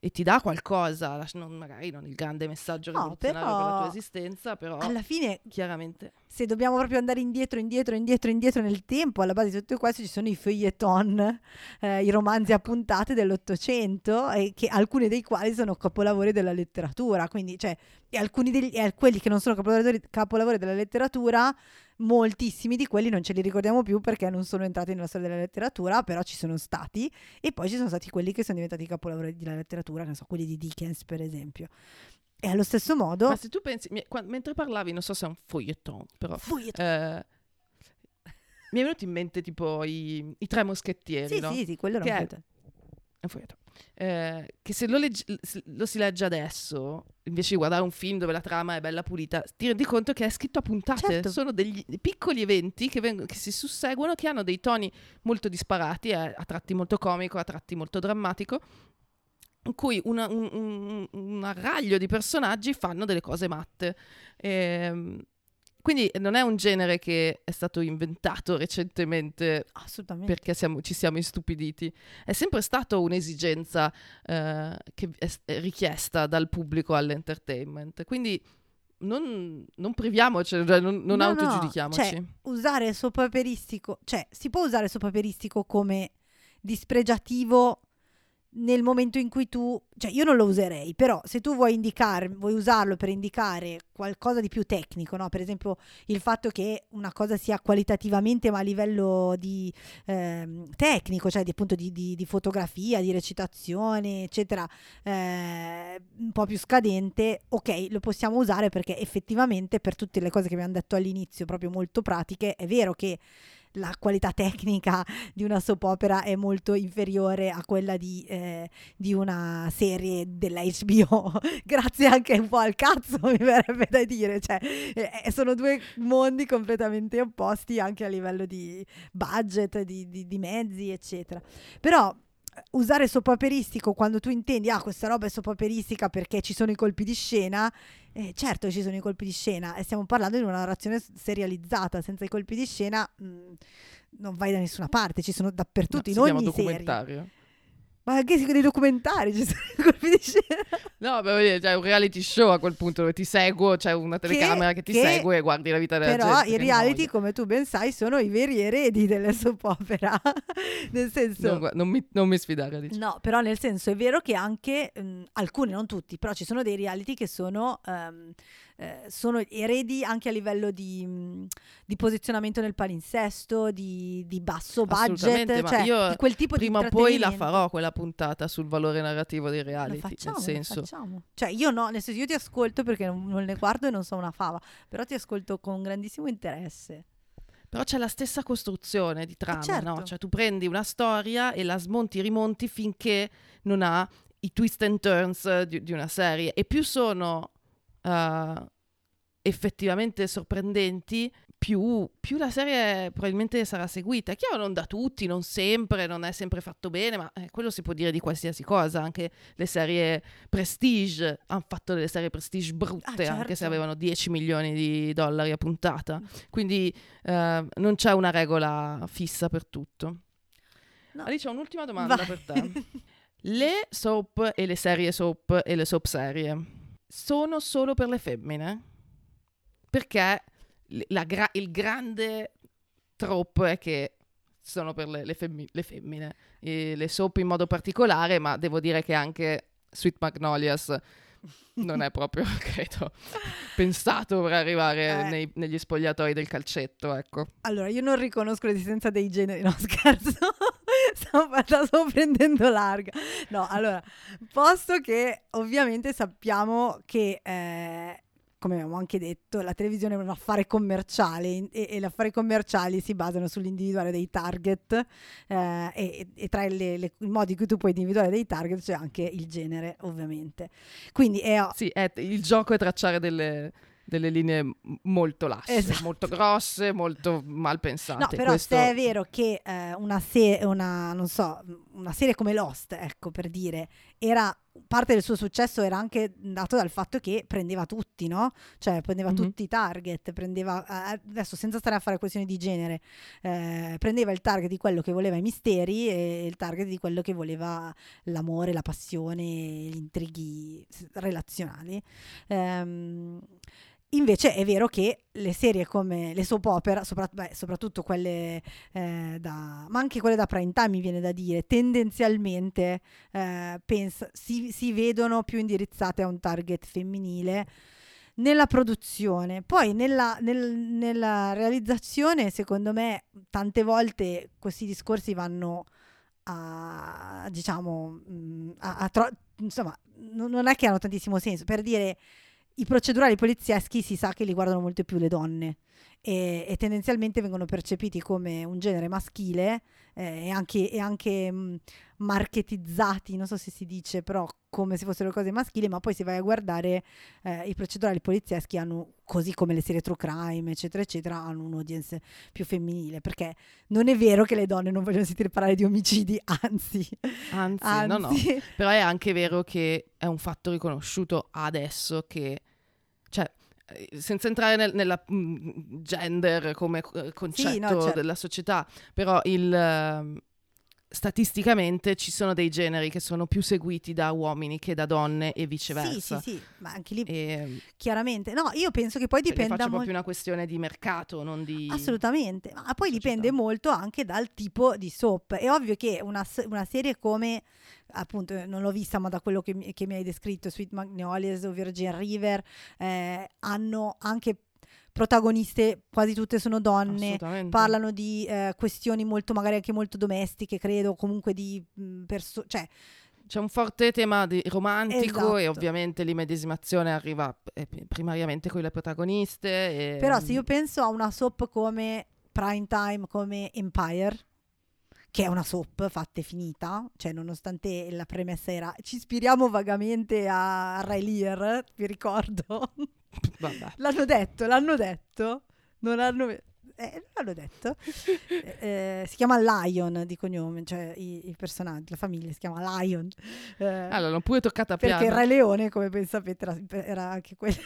e ti dà qualcosa, non, magari non il grande messaggio rivoluzionario no, però... per la tua esistenza, però alla fine chiaramente se dobbiamo proprio andare indietro indietro indietro indietro nel tempo, alla base di tutto questo ci sono i feuilleton, eh, i romanzi a puntate dell'Ottocento, e che alcuni dei quali sono capolavori della letteratura, quindi cioè e alcuni degli, e quelli che non sono capolavori, capolavori della letteratura, moltissimi di quelli non ce li ricordiamo più perché non sono entrati nella storia della letteratura, però ci sono stati, e poi ci sono stati quelli che sono diventati capolavori della letteratura, che ne so, quelli di Dickens per esempio. E allo stesso modo, ma se tu pensi, mi, quando, mentre parlavi, non so se è un feuilleton, però feuilleton. Eh, mi è venuto in mente tipo i, i Tre Moschettieri, sì, no? Sì sì, quello che era un feuilleton, eh, che se lo, legge, lo si legge adesso invece di guardare un film dove la trama è bella pulita, ti rendi conto che è scritto a puntate. Certo. Sono degli piccoli eventi che, veng- che si susseguono, che hanno dei toni molto disparati, eh, a tratti molto comico, a tratti molto drammatico, in cui una, un, un, un arraglio di personaggi fanno delle cose matte. Ehm, quindi non è un genere che è stato inventato recentemente perché siamo, ci siamo istupiditi. È sempre stata un'esigenza eh, che è, è richiesta dal pubblico all'entertainment. Quindi non, non priviamoci, cioè non, non no, autogiudichiamoci. No. Cioè, usare soap operistico, cioè si può usare soap operistico come dispregiativo nel momento in cui tu, cioè io non lo userei, però se tu vuoi indicare, vuoi usarlo per indicare qualcosa di più tecnico, no? Per esempio il fatto che una cosa sia qualitativamente, ma a livello di eh, tecnico, cioè di, appunto di, di, di fotografia, di recitazione, eccetera, eh, un po' più scadente, ok, lo possiamo usare, perché effettivamente per tutte le cose che abbiamo detto all'inizio, proprio molto pratiche, è vero che la qualità tecnica di una soap opera è molto inferiore a quella di, eh, di una serie della H B O, grazie anche un po' al cazzo, mi verrebbe da dire, cioè, eh, sono due mondi completamente opposti anche a livello di budget, di, di, di mezzi, eccetera. Però usare soap operistico quando tu intendi, ah, questa roba è soap operistica perché ci sono i colpi di scena, eh, certo ci sono i colpi di scena, e stiamo parlando di una narrazione serializzata, senza i colpi di scena mh, non vai da nessuna parte, ci sono dappertutto, no, in ogni serie. Ma anche nei documentari ci sono i colpi di scena. No, però è un reality show a quel punto, dove ti seguo, c'è una telecamera che, che ti che segue e guardi la vita della gente. Però i reality, come tu ben sai, sono i veri eredi delle soap opera. Nel senso... No, non mi, non mi sfidare. Dici. No, però nel senso è vero che anche mh, alcuni, non tutti, però ci sono dei reality che sono... Um, Eh, sono eredi anche a livello di, di posizionamento nel palinsesto, di, di basso budget, cioè io di quel tipo di intrattenimento. Prima o poi la farò quella puntata sul valore narrativo dei reality, la facciamo, nel senso. Facciamo. Cioè io no, nel senso, io ti ascolto perché non, non ne guardo e non so una fava, però ti ascolto con grandissimo interesse. Però c'è la stessa costruzione di trama, eh certo. No? Cioè tu prendi una storia e la smonti, rimonti finché non ha i twist and turns di, di una serie, e più sono Uh, effettivamente sorprendenti, più, più la serie probabilmente sarà seguita. È chiaro, non da tutti, non sempre, non è sempre fatto bene, ma eh, quello si può dire di qualsiasi cosa. Anche le serie prestige hanno fatto delle serie prestige brutte, ah, certo. Anche se avevano dieci milioni di dollari a puntata, quindi uh, non c'è una regola fissa per tutto. No. Alice, ho un'ultima domanda. Vai. Per te. Le soap e le serie soap e le soap serie sono solo per le femmine? Perché la gra- il grande tropo è che sono per le, le, femmi- le femmine, e le soap in modo particolare, ma devo dire che anche Sweet Magnolias non è proprio, credo, pensato per arrivare eh. nei, negli spogliatoi del calcetto, ecco. Allora, io non riconosco l'esistenza dei generi, no, scherzo, stavo, stavo prendendo larga. No, allora, posto che ovviamente sappiamo che, eh, come abbiamo anche detto, la televisione è un affare commerciale, e, e gli affari commerciali si basano sull'individuare dei target, eh, e, e tra le, le, i modi in cui tu puoi individuare dei target c'è anche il genere, ovviamente. Quindi è, sì, è, il gioco è tracciare delle... delle linee molto lasse, esatto. Molto grosse, molto mal pensate. No, però questo... se è vero che eh, una, se- una, non so, una serie come Lost, ecco, per dire, era parte del suo successo era anche dato dal fatto che prendeva tutti, no? Cioè prendeva mm-hmm. tutti i target, prendeva, adesso senza stare a fare questioni di genere, eh, prendeva il target di quello che voleva i misteri e il target di quello che voleva l'amore, la passione, gli intrighi relazionali. Ehm, Invece è vero che le serie come le soap opera, sopra, beh, soprattutto quelle eh, da, ma anche quelle da prime time, mi viene da dire, tendenzialmente eh, pensa, si, si vedono più indirizzate a un target femminile nella produzione. Poi nella, nel, nella realizzazione, secondo me, tante volte questi discorsi vanno a, diciamo, a, a tro- insomma, non, non è che hanno tantissimo senso, per dire... I procedurali polizieschi si sa che li guardano molto più le donne e, e tendenzialmente vengono percepiti come un genere maschile eh, e anche, e anche mh, marketizzati, non so se si dice, però come se fossero cose maschili, ma poi se vai a guardare eh, i procedurali polizieschi hanno, così come le serie true crime, eccetera, eccetera, hanno un audience più femminile, perché non è vero che le donne non vogliono sentire parlare di omicidi, anzi. Anzi, anzi. no, no. Però è anche vero che è un fatto riconosciuto adesso che... Cioè, senza entrare nel, nella gender come concetto, sì, no, certo. Della società, però il, statisticamente ci sono dei generi che sono più seguiti da uomini che da donne e viceversa. Sì, sì, sì, ma anche lì e, chiaramente. No, io penso che poi dipenda... Perché faccio molto... proprio una questione di mercato, non di... Assolutamente, ma poi società. Dipende molto anche dal tipo di soap. È ovvio che una, una serie come... appunto non l'ho vista, ma da quello che mi, che mi hai descritto, Sweet Magnolias o Virgin River, eh, hanno anche protagoniste, quasi tutte sono donne, parlano di eh, questioni molto, magari anche molto domestiche, credo, comunque di perso- cioè c'è un forte tema di romantico, esatto. E ovviamente l'immedesimazione arriva primariamente con le protagoniste e... però se io penso a una soap come Prime Time, come Empire, che è una soap fatta e finita, cioè nonostante la premessa era ci ispiriamo vagamente a Ray Lear, vi ricordo. Vabbè. L'hanno detto, l'hanno detto, non hanno... eh, l'hanno detto. Eh, si chiama Lion di cognome, cioè i, i personaggi, la famiglia si chiama Lion. Eh, allora l'ho pure toccata piano. Perché il Re Leone, come ben sapete, era, era anche quello...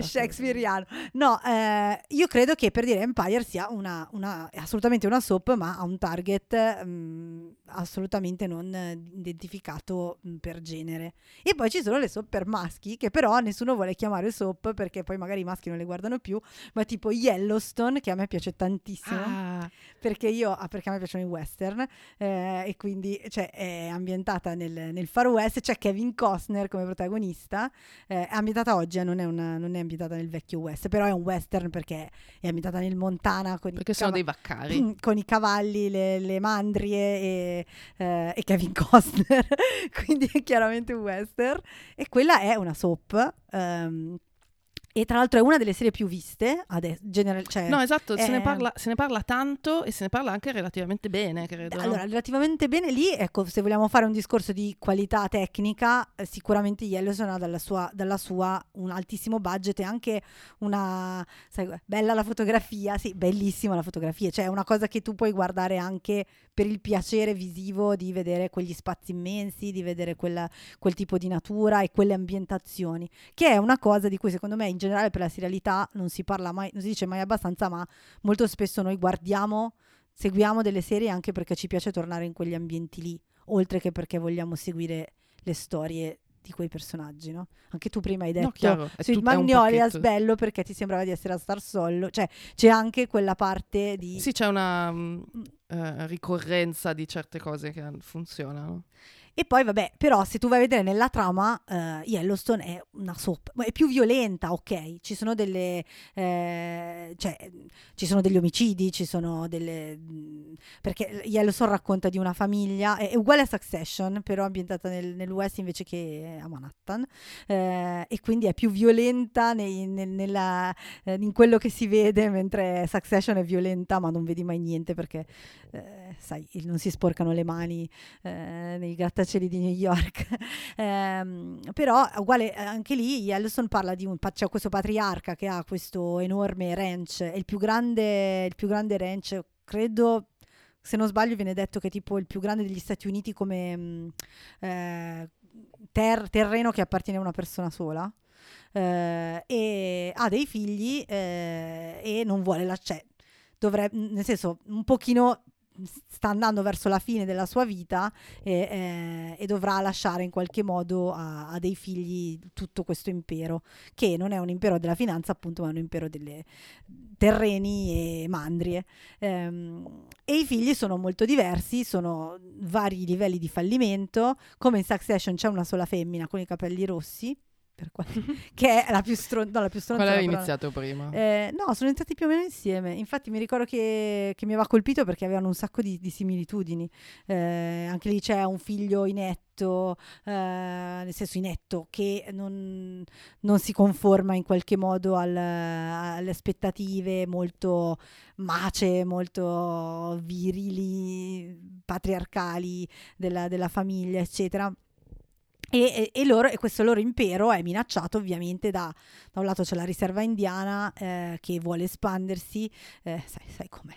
shakespeariano. No, eh, io credo che per dire Empire sia una, una assolutamente una soap, ma ha un target mh, assolutamente non identificato mh, per genere. E poi ci sono le soap per maschi che però nessuno vuole chiamare soap perché poi magari i maschi non le guardano più, ma tipo Yellowstone, che a me piace tantissimo, ah. perché io ah, perché a me piacciono i western, eh, e quindi cioè, è ambientata nel, nel Far West, c'è Kevin Costner come protagonista, eh, è ambientata oggi, non è Una, non è ambientata nel vecchio West, però è un western perché è ambientata nel Montana con perché i sono cav- dei vaccari con i cavalli, le, le mandrie e, eh, e Kevin Costner quindi è chiaramente un western e quella è una soap, um, e tra l'altro è una delle serie più viste adesso, general, cioè, no esatto, è... se, ne parla, se ne parla tanto e se ne parla anche relativamente bene, credo. Allora, relativamente bene lì, ecco, se vogliamo fare un discorso di qualità tecnica, eh, sicuramente Yellowstone ha dalla sua, dalla sua un altissimo budget e anche una, sai, bella la fotografia, sì, bellissima la fotografia, cioè è una cosa che tu puoi guardare anche per il piacere visivo di vedere quegli spazi immensi, di vedere quella, quel tipo di natura e quelle ambientazioni, che è una cosa di cui secondo me in generale per la serialità non si parla mai, non si dice mai abbastanza, ma molto spesso noi guardiamo, seguiamo delle serie anche perché ci piace tornare in quegli ambienti lì, oltre che perché vogliamo seguire le storie di quei personaggi, no? Anche tu prima hai detto, no, chiaro, Sweet Magnolias, bello perché ti sembrava di essere a Star Solo, cioè c'è anche quella parte di... Sì, c'è una um, eh, ricorrenza di certe cose che funzionano. E poi vabbè, però se tu vai a vedere nella trama, uh, Yellowstone è una soap, ma è più violenta, ok, ci sono delle eh, cioè ci sono degli omicidi, ci sono delle, perché Yellowstone racconta di una famiglia, è, è uguale a Succession però ambientata nel, nel West invece che a Manhattan, eh, e quindi è più violenta nei, nel, nella, eh, in quello che si vede, mentre Succession è violenta ma non vedi mai niente perché eh, sai, non si sporcano le mani eh, nei grattacieli di New York. um, però uguale anche lì Yellowstone parla di un, c'è questo patriarca che ha questo enorme ranch, è il più grande, il più grande ranch, credo, se non sbaglio viene detto che è tipo il più grande degli Stati Uniti come mh, eh, ter, terreno che appartiene a una persona sola. Eh, e ha dei figli, eh, e non vuole la, cioè, dovrebbe, nel senso, un pochino sta andando verso la fine della sua vita e, eh, e dovrà lasciare in qualche modo a, a dei figli tutto questo impero, che non è un impero della finanza appunto, ma è un impero delle terreni e mandrie, ehm, e i figli sono molto diversi, sono vari livelli di fallimento, come in Succession c'è una sola femmina con i capelli rossi per quali... che è la più stronza, no, la più stronza. Qual era iniziato prima? Eh, no, sono entrati più o meno insieme. Infatti mi ricordo che, che mi aveva colpito perché avevano un sacco di, di similitudini. Eh, anche lì c'è un figlio inetto, eh, nel senso inetto, che non, non si conforma in qualche modo al, alle aspettative, molto mace, molto virili, patriarcali della, della famiglia, eccetera. E, e, loro, e questo loro impero è minacciato ovviamente da, da un lato c'è la riserva indiana, eh, che vuole espandersi, eh, sai, sai com'è,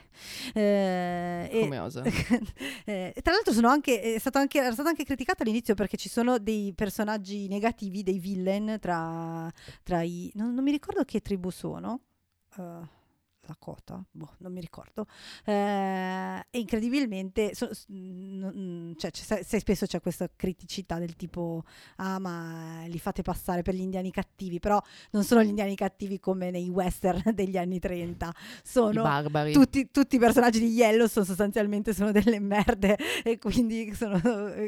eh, come e, osa eh, tra l'altro sono anche, è stato anche, era stata anche criticata all'inizio perché ci sono dei personaggi negativi, dei villain tra, tra i, non, non mi ricordo che tribù sono, uh, Dakota, boh, non mi ricordo, eh, e incredibilmente so, n- n- cioè, c- se spesso c'è questa criticità del tipo ah ma li fate passare per gli indiani cattivi, però non sono gli indiani cattivi come nei western degli anni trenta, sono barbari. Tutti, tutti i personaggi di Yellowstone sostanzialmente sono delle merde, e quindi sono,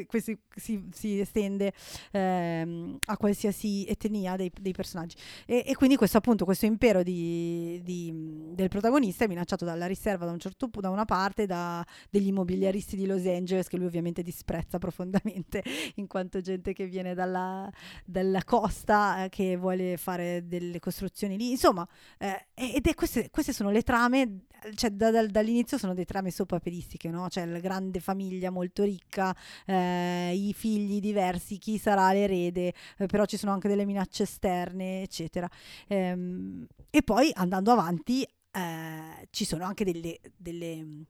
questi, si, si estende ehm, a qualsiasi etnia dei, dei personaggi, e, e quindi questo appunto, questo impero di, di, del protagonista è minacciato dalla riserva da un certo da una parte, da degli immobiliaristi di Los Angeles, che lui ovviamente disprezza profondamente in quanto gente che viene dalla, dalla costa, eh, che vuole fare delle costruzioni lì, insomma, eh, ed è queste, queste sono le trame, cioè da, da, dall'inizio sono dei trame soppaperistiche, no? Cioè la grande famiglia molto ricca, eh, i figli diversi, chi sarà l'erede, eh, però ci sono anche delle minacce esterne, eccetera, ehm, e poi andando avanti Eh, ci sono anche delle, delle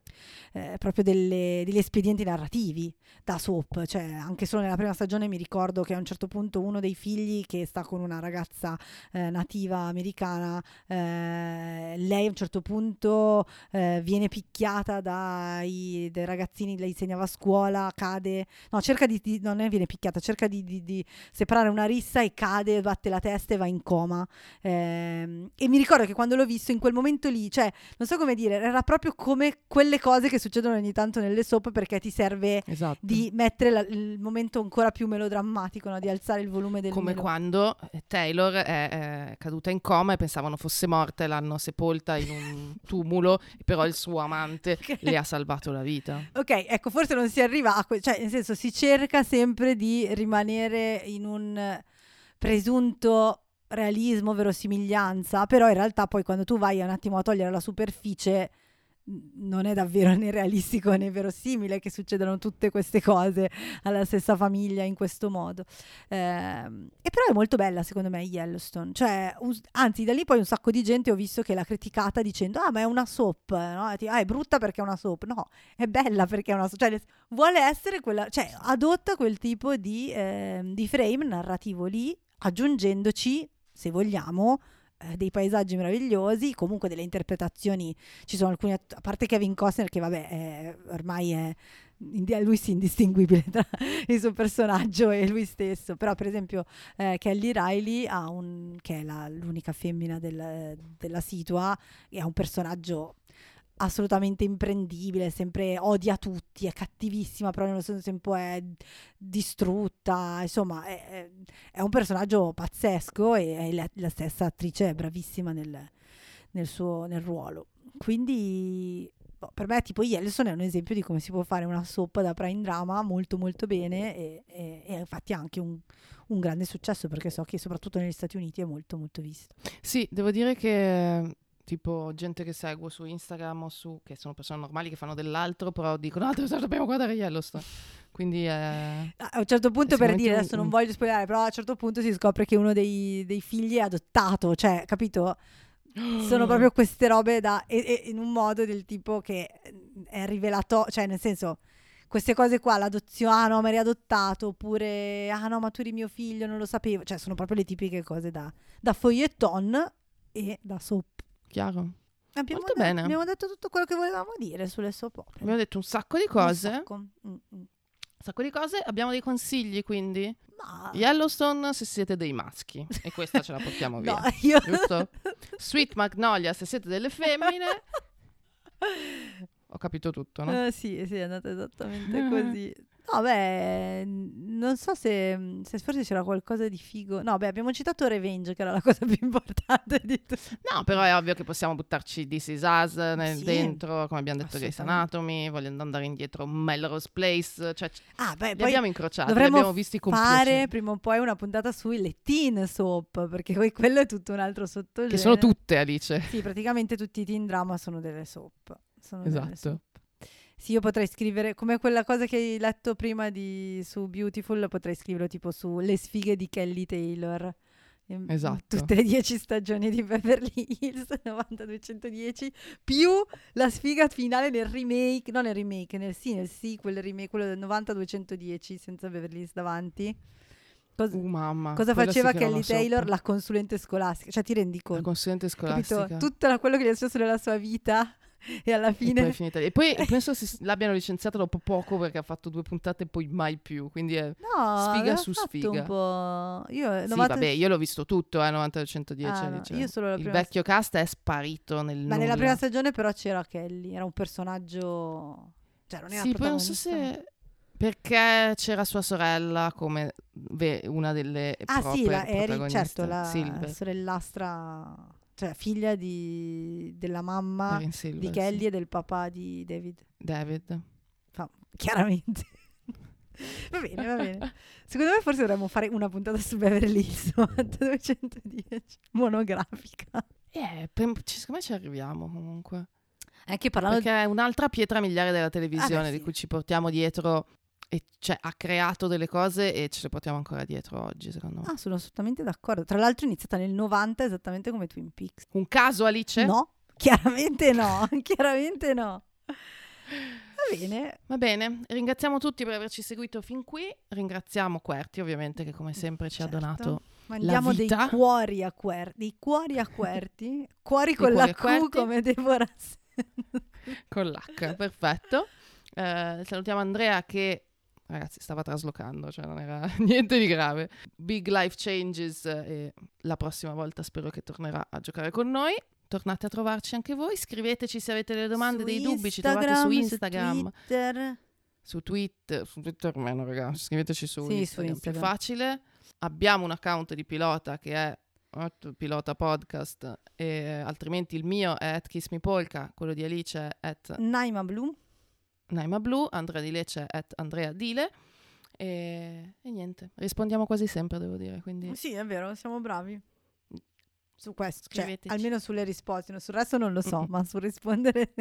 eh, proprio delle, degli espedienti narrativi da soap, cioè anche solo nella prima stagione mi ricordo che a un certo punto uno dei figli che sta con una ragazza eh, nativa americana, eh, lei a un certo punto eh, viene picchiata dai, dai ragazzini, lei insegnava a scuola, cade, no cerca di, di non viene picchiata, cerca di, di, di separare una rissa e cade, batte la testa e va in coma, eh, e mi ricordo che quando l'ho visto in quel momento lì, cioè non so come dire, era proprio come quelle cose che succedono ogni tanto nelle soap, perché ti serve, esatto, di mettere la, il momento ancora più melodrammatico, no? Di alzare il volume del come melo. Quando Taylor è eh, caduta in coma e pensavano fosse morta e l'hanno sepolta in un tumulo, però il suo amante okay. le ha salvato la vita. Ok, ecco, forse non si arriva a que- cioè nel senso si cerca sempre di rimanere in un presunto realismo, verosimiglianza, però in realtà poi quando tu vai un attimo a togliere la superficie non è davvero né realistico né verosimile che succedano tutte queste cose alla stessa famiglia in questo modo, eh, e però è molto bella secondo me Yellowstone, cioè un, anzi da lì poi un sacco di gente ho visto che l'ha criticata dicendo ah ma è una soap, no? Ah, è brutta perché è una soap, no, è bella perché è una soap, cioè vuole essere quella, cioè adotta quel tipo di, eh, di frame narrativo lì, aggiungendoci se vogliamo eh, dei paesaggi meravigliosi, comunque delle interpretazioni, ci sono alcuni att- a parte Kevin Costner che vabbè è, ormai è lui si indistinguibile tra il suo personaggio e lui stesso, però per esempio eh, Kelly Riley ha un, che è la, l'unica femmina del, della situa, e ha un personaggio assolutamente imprendibile, sempre odia tutti, è cattivissima però nello stesso tempo è distrutta, insomma è, è un personaggio pazzesco, e la, la stessa attrice è bravissima nel, nel suo nel ruolo, quindi boh, per me tipo Yellowstone è un esempio di come si può fare una soap da prime drama molto molto bene, e, e, e infatti ha anche un un grande successo, perché so che soprattutto negli Stati Uniti è molto molto visto. Sì, devo dire che tipo gente che seguo su Instagram o su, che sono persone normali che fanno dell'altro, però dicono no, dobbiamo guardare Yellowstone, quindi eh, a un certo punto, per dire, un... adesso non voglio spoilerare, però a un certo punto si scopre che uno dei, dei figli è adottato, cioè capito, sono proprio queste robe da e, e, in un modo del tipo che è rivelato, cioè nel senso queste cose qua, l'adozione, ah no ma eri adottato, oppure ah no ma tu eri mio figlio, non lo sapevo, cioè sono proprio le tipiche cose da, da feuilleton e da soap. Chiaro. Abbiamo Molto de- bene. Abbiamo detto tutto quello che volevamo dire sulle soap opere. Abbiamo detto un sacco di cose. Un sacco, Mm-mm. un sacco di cose. Abbiamo dei consigli, quindi? Ma... Yellowstone se siete dei maschi. E questa ce la portiamo via. No, io... Giusto? Sweet Magnolia se siete delle femmine. Ho capito tutto, no? Uh, sì, sì, è andata esattamente così. No, beh, non so se, se forse c'era qualcosa di figo. No, beh, abbiamo citato Revenge, che era la cosa più importante di tutto. No, però è ovvio che possiamo buttarci This Is Us nel sì. dentro, come abbiamo detto Grey's Anatomy, voglioendo andare indietro Melrose Place, cioè ah, beh, li abbiamo incrociati, li abbiamo visti complici. Dovremmo fare prima o poi una puntata sui le teen soap, perché poi quello è tutto un altro sottogenere. Che sono tutte, Alice. Sì, praticamente tutti i teen drama sono delle soap. Sono esatto. Delle soap. Sì, io potrei scrivere, come quella cosa che hai letto prima di, su Beautiful, potrei scriverlo tipo su Le sfighe di Kelly Taylor. Esatto. Tutte le dieci stagioni di Beverly Hills, novantadue centodieci, più la sfiga finale nel remake, non nel remake, nel, sì, nel sequel, remake, quello del novanta duecentodieci senza Beverly Hills davanti. Cos- uh, mamma, cosa faceva sì Kelly Taylor, so. La consulente scolastica, cioè ti rendi conto? La consulente scolastica. Capito? Tutto la, quello che gli è successo nella sua vita e alla fine... E poi, è finita. E poi penso si, l'abbiano licenziata dopo poco perché ha fatto due puntate e poi mai più, quindi è no, sfiga su fatto sfiga. Un po'... Io, novanta... Sì, vabbè, io l'ho visto tutto, eh, novanta centodieci. Ah, no, io solo la prima... Il vecchio cast è sparito nel Ma nulla. Nella prima stagione però c'era Kelly, era un personaggio... Cioè non era sì, poi non so se... Perché c'era sua sorella come beh, una delle ah, proprie sì, la Eri, certo, la Silver. Sorellastra, cioè figlia di, della mamma Silver, di Kelly sì. E del papà di David. David. Ah, chiaramente. Va bene, va bene. Secondo me forse dovremmo fare una puntata su Beverly Hills novanta duecentodieci, monografica. Eh, secondo me ci arriviamo comunque. Anche parlando Perché è un'altra pietra miliare della televisione ah, beh, sì. Di cui ci portiamo dietro... E cioè, ha creato delle cose e ce le portiamo ancora dietro oggi, secondo me. Ah, sono assolutamente d'accordo. Tra l'altro è iniziata nel novanta esattamente come Twin Peaks. Un caso, Alice? No, chiaramente no, chiaramente no. Va bene. Va bene, ringraziamo tutti per averci seguito fin qui. Ringraziamo Querti, ovviamente, che come sempre ci certo. Ha donato Mandiamo la vita. Mandiamo dei cuori a Querti, dei cuori a Querti, cuori con la Q come Deborah. Con l'H, perfetto. Eh, salutiamo Andrea che... Ragazzi, stava traslocando, cioè non era niente di grave. Big life changes e la prossima volta spero che tornerà a giocare con noi. Tornate a trovarci anche voi, scriveteci se avete delle domande, su dei dubbi, ci trovate su Instagram. Su Twitter. Su Twitter, su Twitter meno, ragazzi, scriveteci su, sì, Instagram, su Instagram, più facile. Abbiamo un account di Pilota che è Pilota Podcast e altrimenti il mio è at kissmepolka, quello di Alice è at Naima Blu. Naima Blu, Andrea di Lecce è Andrea Dile e, e niente, rispondiamo quasi sempre, devo dire, quindi... Sì, è vero, siamo bravi su questo, cioè, almeno sulle risposte, sul resto non lo so, ma su rispondere...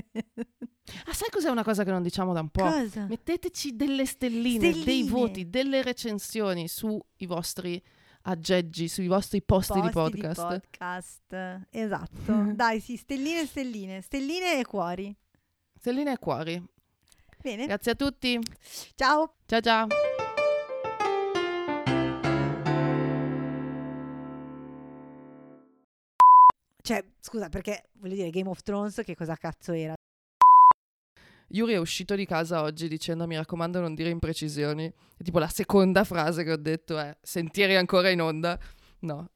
Ah, sai cos'è una cosa che non diciamo da un po'? Cosa? Metteteci delle stelline, stelline, dei voti, delle recensioni sui vostri aggeggi, sui vostri posti, posti di podcast. Di podcast, esatto. Dai, sì, stelline e stelline, stelline e cuori. Stelline e cuori. Bene. Grazie a tutti. Ciao. Ciao ciao. Cioè, scusa, perché voglio dire Game of Thrones che cosa cazzo era? Yuri è uscito di casa oggi dicendo mi raccomando non dire imprecisioni. E tipo la seconda frase che ho detto è Sentieri ancora in onda. No.